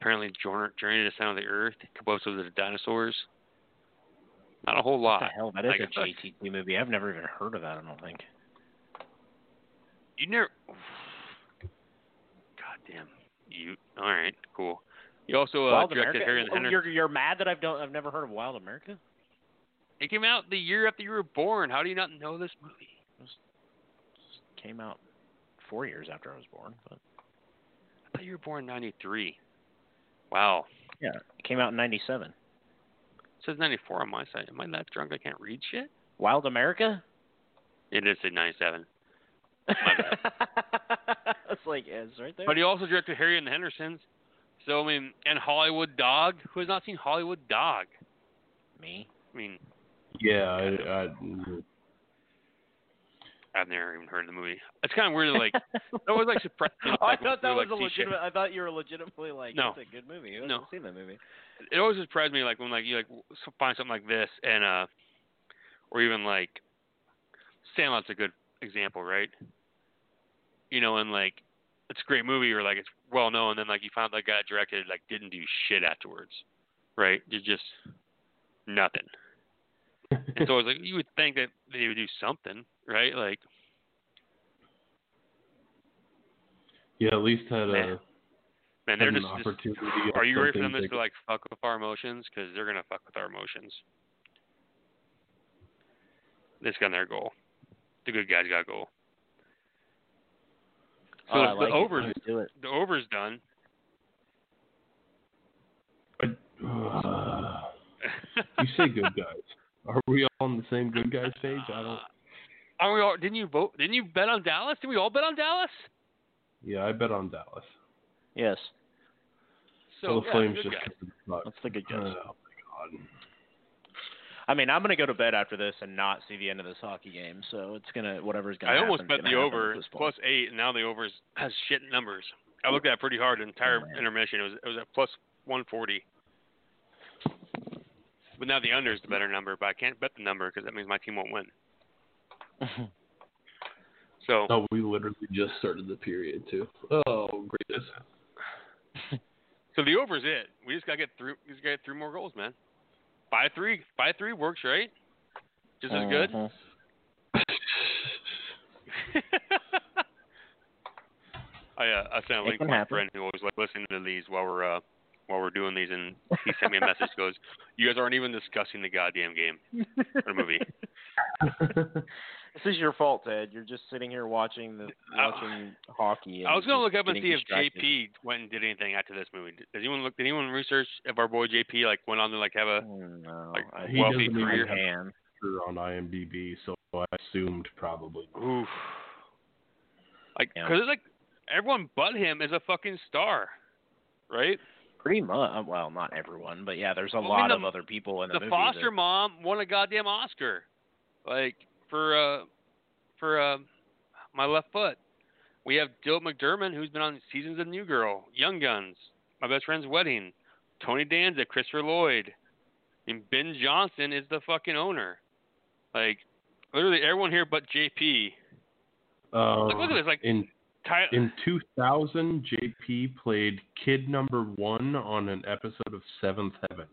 Apparently, Journey to the Sound of the Earth, a couple episodes of the Dinosaurs. Not a whole lot. What the hell? That is like, a J T T like, movie. I've never even heard of that, I don't think. You never... God damn. You... All right, cool. You also uh, directed Harry and the Hendersons. You're, you're mad that I've, don't, I've never heard of Wild America? It came out the year after you were born. How do you not know this movie? It, was, it came out four years after I was born. But I thought you were born in ninety-three. Wow. Yeah, it came out in ninety-seven. It says ninety-four on my side. Am I that drunk I can't read shit? Wild America? It is in ninety-seven. My bad. That's like, it's right there. But he also directed Harry and the Hendersons. So, I mean, and Hollywood Dog. Who has not seen Hollywood Dog? Me? I mean. Yeah. I, I, I've never even heard of the movie. It's kind of weird, like that was like surprising. Oh, I thought that was a legitimate. I thought you were legitimately like, no, it's a good movie. You haven't seen that movie. It always surprised me, like when like you like find something like this, and uh, or even like Sandlot's a good example, right? You know, and like it's a great movie, or like it's well known, and then like you found that guy directed it, like didn't do shit afterwards, right? Did just nothing. And so I was like, you would think that they would do something, right? Like, yeah, at least had a man. man they're just, opportunity. Just, are you ready for them to like fuck with our emotions? Because they're gonna fuck with our emotions. This got their goal. The good guys got a goal. So oh, like the overs, the overs done. Uh, you say good guys. Are we all on the same good guys page? I don't. Are we all? Didn't you vote? Didn't you bet on Dallas? Did we all bet on Dallas? Yeah, I bet on Dallas. Yes. So, the yeah, Flames just that's the good guess. Oh, my God. I mean, I'm going to go to bed after this and not see the end of this hockey game. So it's going to, whatever's going to happen. I almost bet the over plus eight, and now the over has shit numbers. I looked at it pretty hard the entire oh, intermission. It was it was at plus one forty. But now the under is the better number, but I can't bet the number because that means my team won't win. So no, we literally just started the period, too. Oh, greatness. So the over's it. We just got to get through. We just got to get three more goals, man. Five three, five three works, right? Just as good. I uh, I sent a link to my friend who always like listening to these while we're uh, while we're doing these, and he sent me a message. Goes, you guys aren't even discussing the goddamn game or movie. This is your fault, Ted. You're just sitting here watching the watching uh, hockey. I was gonna look up and see if distracted. J P went and did anything after this movie. Did anyone look? Did anyone research if our boy J P like went on to like have a oh, no. like he wealthy doesn't career even have on IMDb? So I assumed probably. Oof. Like, yeah. Cause it's like everyone but him is a fucking star, right? Pretty much. Well, not everyone, but yeah, there's a well, lot I mean, the, of other people in the, the movie. The Foster that... mom won a goddamn Oscar, like. For uh, for uh, my left foot, we have Dylan McDermott, who's been on seasons of New Girl, Young Guns, My Best Friend's Wedding, Tony Danza, Christopher Lloyd, and Ben Johnson is the fucking owner. Like literally everyone here but J P. Um, like, look at this! Like in Ty- in two thousand, J P played kid number one on an episode of Seventh Heaven.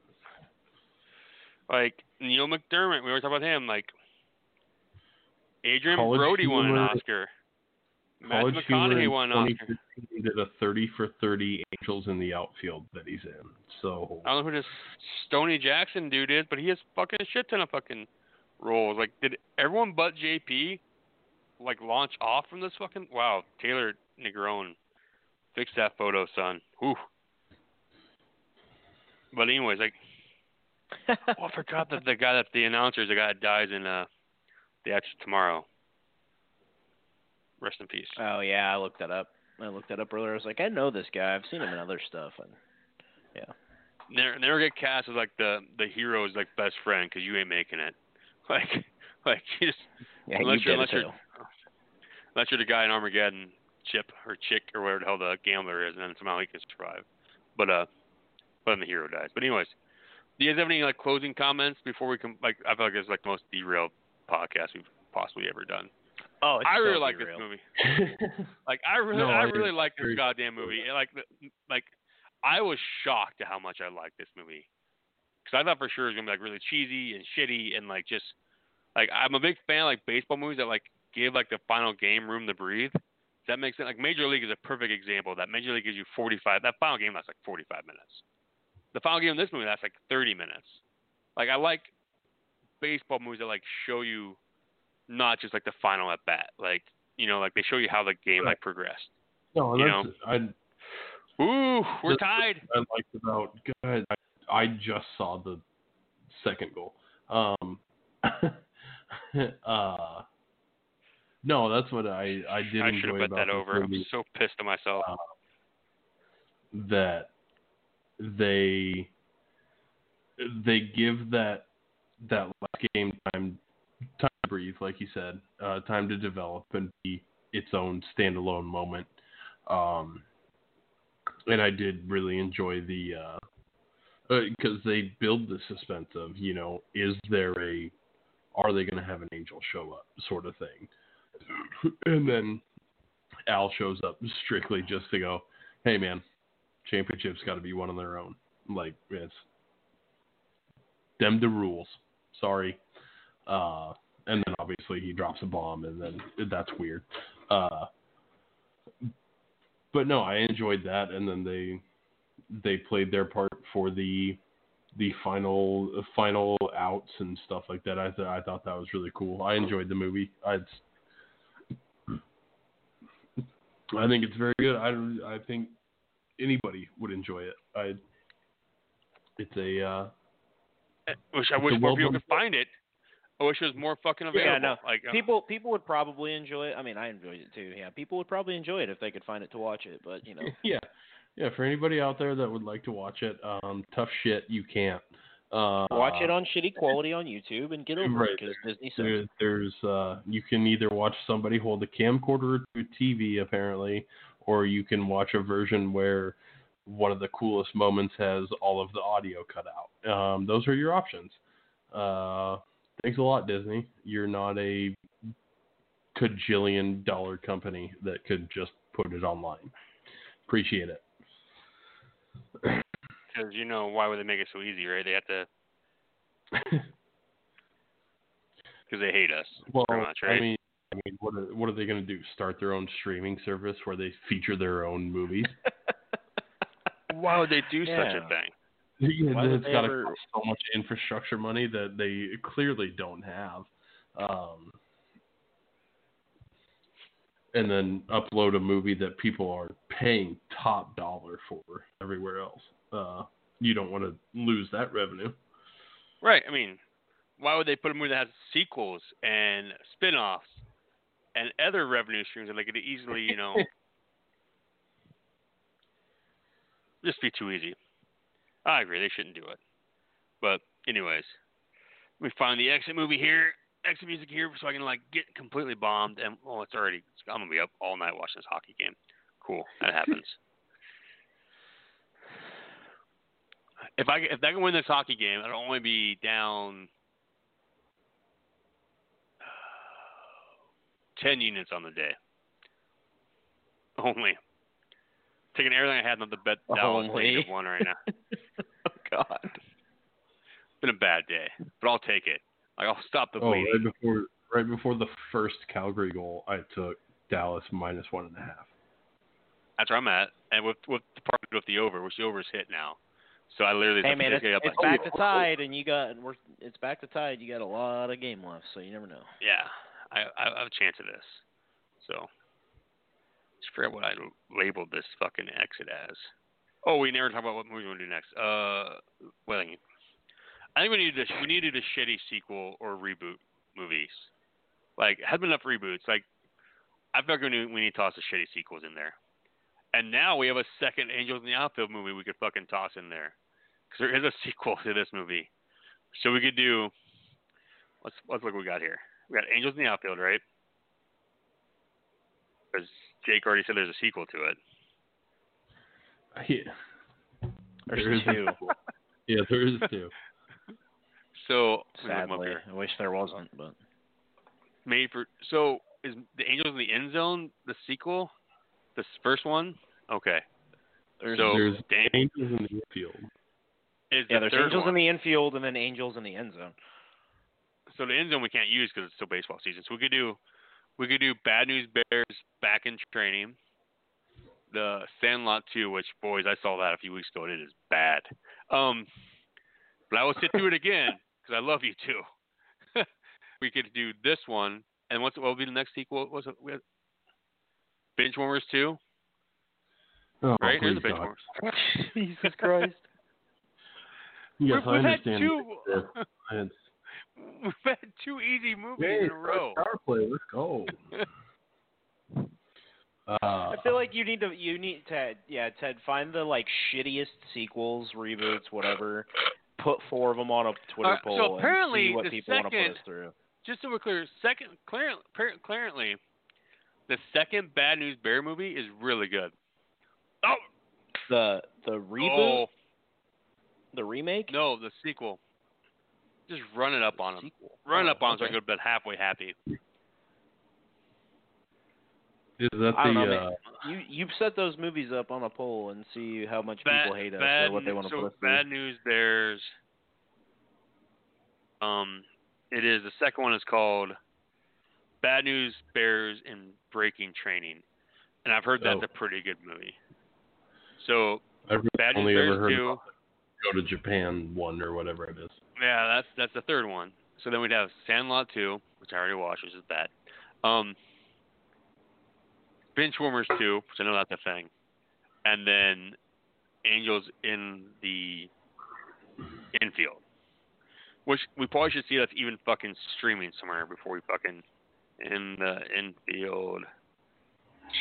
Like Neil McDermott, we always talk about him. Like. Adrian College Brody humor, won an Oscar. Matthew McConaughey won an Oscar. He did a thirty for thirty Angels in the Outfield that he's in. So I don't know who this Stoney Jackson dude is, but he has fucking a shit ton of fucking roles. Like, did everyone but J P like launch off from this fucking? Wow, Taylor Negron, fix that photo, son. Whew. But anyways, like, oh, I forgot that the guy that the announcer is the guy that dies in uh. The Action Tomorrow. Rest in peace. Oh, yeah. I looked that up. I looked that up earlier. I was like, I know this guy. I've seen him in other stuff. And yeah. Never, never get cast as, like, the, the hero's, like, best friend because you ain't making it. Like, like you just... Yeah, unless, you you're, unless, you're, unless you're the guy in Armageddon, Chip or Chick or whatever the hell the gambler is, and then somehow he can survive. But, uh, but then the hero dies. But anyways, do you guys have any, like, closing comments before we can... Like, I feel like it's, like, most derailed podcast we've possibly ever done. Oh, I really like this movie. Like I really, no, I really like this goddamn movie. And, like, like I was shocked at how much I liked this movie because I thought for sure it was gonna be like really cheesy and shitty and like just like I'm a big fan of, like baseball movies that like give like the final game room to breathe. Does that make sense? Like Major League is a perfect example. That Major League gives you forty-five. That final game lasts like forty-five minutes. The final game in this movie lasts like thirty minutes. Like I like. Baseball movies that like show you not just like the final at bat, like you know, like they show you how the game like progressed. No, you that's know? I. Ooh, we're tied. I liked about God, I, I just saw the second goal. Um, uh, no, that's what I I did. I should have bet that over. Movie. I'm so pissed at myself uh, that they they give that. That last game time, time to breathe, like you said, uh, time to develop and be its own standalone moment. Um, and I did really enjoy the because uh, they build the suspense of you know, is there a, are they going to have an angel show up sort of thing, and then Al shows up strictly just to go, hey man, championship's got to be one on their own. Like it's them the rules. Sorry. Uh, and then obviously he drops a bomb, and then that's weird. Uh, but no, I enjoyed that, and then they they played their part for the the final final outs and stuff like that. I th- I thought that was really cool. I enjoyed the movie. I I think it's very good. I, I think anybody would enjoy it. I it's a uh, Which I wish more people could find it. I wish it was more fucking available. Yeah, no. Like uh, people, people would probably enjoy it. I mean, I enjoyed it too. Yeah, people would probably enjoy it if they could find it to watch it. But you know, yeah, Yeah, for anybody out there that would like to watch it, um, tough shit, you can't. Uh, watch it on shitty quality on YouTube and get over right, it because Disney says there, there's uh, you can either watch somebody hold a camcorder to T V apparently, or you can watch a version where one of the coolest moments has all of the audio cut out. Um, those are your options. Uh, thanks a lot, Disney. You're not a cajillion dollar company that could just put it online. Appreciate it. Because, you know, why would they make it so easy, right? They have to... Because they hate us, well, pretty much, right? I mean, I mean what are, what are they going to do? Start their own streaming service where they feature their own movies? Why would they do yeah. such a thing? It's got to cost so much infrastructure money that they clearly don't have. Um, and then upload a movie that people are paying top dollar for everywhere else. Uh, you don't want to lose that revenue. Right. I mean, why would they put a movie that has sequels and spin-offs and other revenue streams that they could easily, you know, just be too easy. I agree. They shouldn't do it. But anyways, we find the exit movie here, exit music here, so I can like get completely bombed. And oh, it's already, I'm going to be up all night watching this hockey game. Cool. That happens. If I if I can win this hockey game, I'd only be down ten units on the day. Only taking everything I had on the bet down to one right now. Oh God, it's been a bad day, but I'll take it. Like I'll stop the bleeding. Oh, right before right before the first Calgary goal, I took Dallas minus one and a half. That's where I'm at, and with with the part with the over, which the over's hit now. So I literally hey man, it's, it's like, back oh, to tied, oh, oh. and you got we're, it's back to tied. You got a lot of game left, so you never know. Yeah, I, I, I have a chance of this. So, just forget what I labeled this fucking exit as. Oh, we never talk about what movie we want to do next. Uh, well, I think we needed a, we needed a shitty sequel or reboot movies. Like, had enough reboots. Like, I feel like we need, we need to toss the shitty sequels in there. And now we have a second Angels in the Outfield movie we could fucking toss in there. Because there is a sequel to this movie. So we could do... Let's let's look what we got here. We got Angels in the Outfield, right? Because Jake already said there's a sequel to it. Yeah. There's there is two. Yeah, there is two. So... Sadly. I wish there wasn't, but... Made for... So, is the Angels in the End Zone the sequel? This first one? Okay. There's, so, there's Dan- Angels in the Infield. Is yeah, the there's Angels one. in the Infield and then Angels in the End Zone. So the End Zone we can't use because it's still baseball season. So we could do we could do Bad News Bears Back in Training. The Sandlot two, which, boys, I saw that a few weeks ago, and it is bad. Um, but I will sit through it again because I love you too. We could do this one. And what's, what will be the next sequel? What's it? We have, Benchwarmers two? Oh, right? Here's the Benchwarmers. Jesus Christ. Yes, we've, I understand. Had two, we've had two easy movies hey, in a row. Power play. Let's go. uh, I feel like you need to, you need to, yeah, Ted, find the like shittiest sequels, reboots, whatever. Put four of them on a Twitter uh, poll so apparently and see what the people second, want to put us through. Just so we're clear, second, clearly, clearly, the second Bad News Bear movie is really good. Oh, the the reboot, oh. the remake? No, the sequel. Just run it up the on them. Run oh, it up on them okay. so I go to halfway happy. Is that I the? Know, uh, you you've set those movies up on a poll and see how much bad, people hate us bad, or what they want to so put us Bad through. News Bears. Um, it is the second one is called Bad News Bears in Breaking Training, and I've heard that's oh. a pretty good movie. So, I've Bad only News ever Bears heard two, of Go to Japan one or whatever it is. Yeah, that's that's the third one. So then we'd have Sandlot two, which I already watched, which is bad. Um, Benchwarmers two, which I know that's a thing, and then Angels in the Infield, which we probably should see that's even fucking streaming somewhere before we fucking. In the infield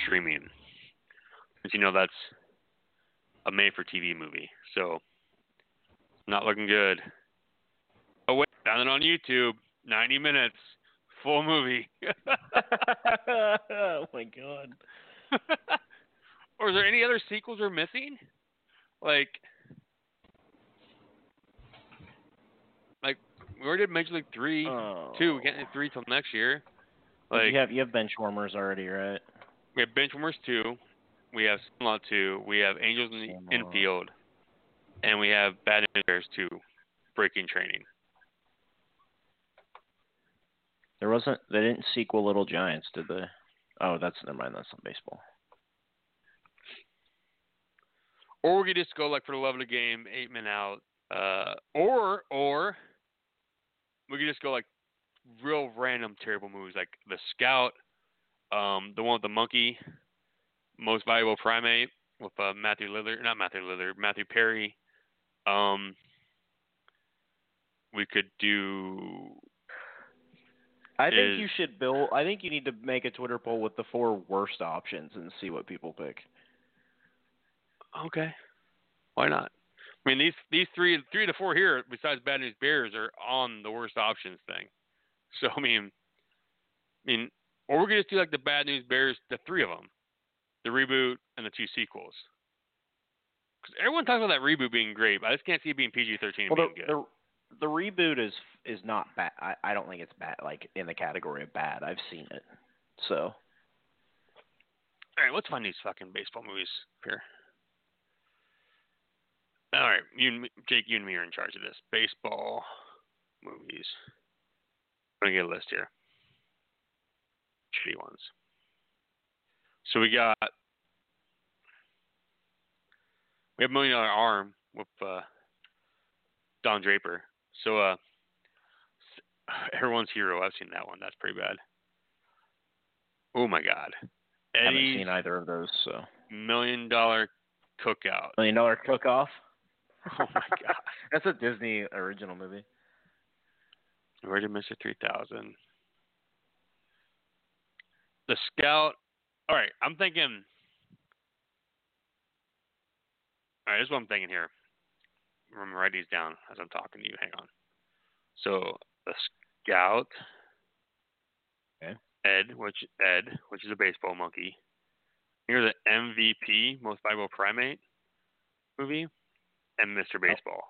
streaming. But you know that's a made-for-T V movie. So, not looking good. Oh, wait, found it on YouTube. ninety minutes, full movie. Oh, my God. Or is there any other sequels we're missing? Like, like we already did Major League three, oh. two. We can't hit three till next year. Like, you have you have Benchwarmers already, right? We have Benchwarmers two. We have Sandlot two. We have Angels in the oh. Infield, and we have Bad News Bears two. Breaking Training. There wasn't. They didn't sequel Little Giants, did they? Oh, that's never mind. That's not baseball. Or we could just go like for the love of the game, eight men out. Uh, or or we could just go like real random terrible movies like The Scout, um, the one with the monkey, Most Valuable Primate with uh, Matthew Lillard, not Matthew Lillard, Matthew Perry. Um, we could do. I think is, you should build. I think you need to make a Twitter poll with the four worst options and see what people pick. Okay, why not? I mean, these these three three to four here, besides Bad News Bears, are on the worst options thing. So I mean, I mean, or we're gonna just do like the Bad News Bears, the three of them, the reboot and the two sequels. Because everyone talks about that reboot being great, but I just can't see it being P G thirteen. Well, being the, good. The, the reboot is is not bad. I, I don't think it's bad. Like in the category of bad, I've seen it. So, all right, let's find these fucking baseball movies here. All right, you and me, Jake, you and me are in charge of this. Baseball movies. I'm going to get a list here. Shitty ones. So we got... We have Million Dollar Arm with uh, Don Draper. So, uh, Everyone's Hero. I've seen that one. That's pretty bad. Oh, my God. I haven't seen either of those, so... Million Dollar Cookout. Million Dollar Cook-Off? Oh my God. That's a Disney original movie. Where did Mister three thousand? The Scout. All right, I'm thinking. All right, this is what I'm thinking here. I'm going to write these down as I'm talking to you. Hang on. So, The Scout. Okay. Ed, which Ed, which is a baseball monkey. Here's an M V P, Most Valuable Primate movie, and Mister Baseball. Oh.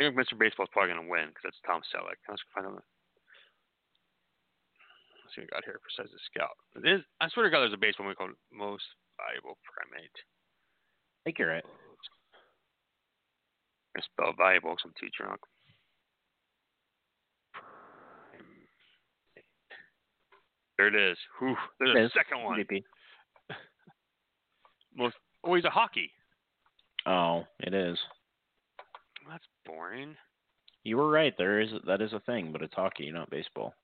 I think Mister Baseball is probably going to win because that's Tom Selleck. Let's find out. Let's see what we got here besides The Scout. Is, I swear to God, there's a baseball movie called Most Valuable Primate. I think you're right. I spell valuable because I'm too drunk. Primate. There it is. Whew, there's it a is. second one. Most, oh, he's a hockey. Oh, it is. That's boring. You were right. There is that is a thing, but it's hockey, not baseball.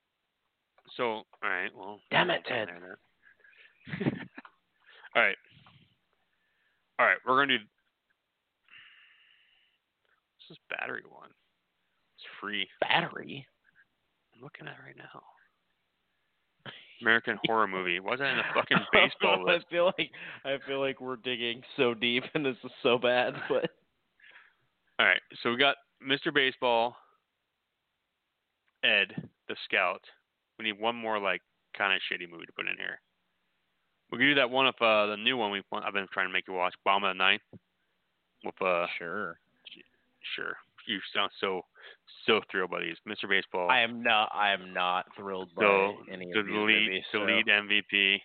So, all right. Well, damn it, Ted. all right, all right. We're gonna do this is battery one. It's free battery. I'm looking at it right now. American Horror Movie. Why is that in the fucking baseball list? I feel like I feel like we're digging so deep, and this is so bad, but. All right, so we got Mister Baseball, Ed, The Scout. We need one more, like, kind of shitty movie to put in here. We can do that one of uh, the new one we I've been trying to make you watch, Bottom of the Ninth. With uh, sure, sure. You sound so so thrilled by these, Mister Baseball. I am not. I am not thrilled by so, any of the these lead, movies. The so. lead M V P.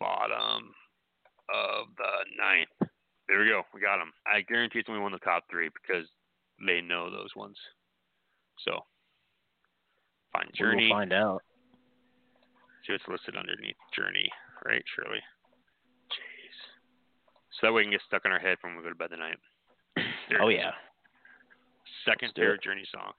Bottom of the Ninth. There we go. We got them. I guarantee it's when we won the top three because they know those ones. So, find Journey. We'll find out. See what's listed underneath Journey, right? Surely. Jeez. So that way we can get stuck in our head when we go to bed tonight. There. Oh, yeah. Second favorite Journey song.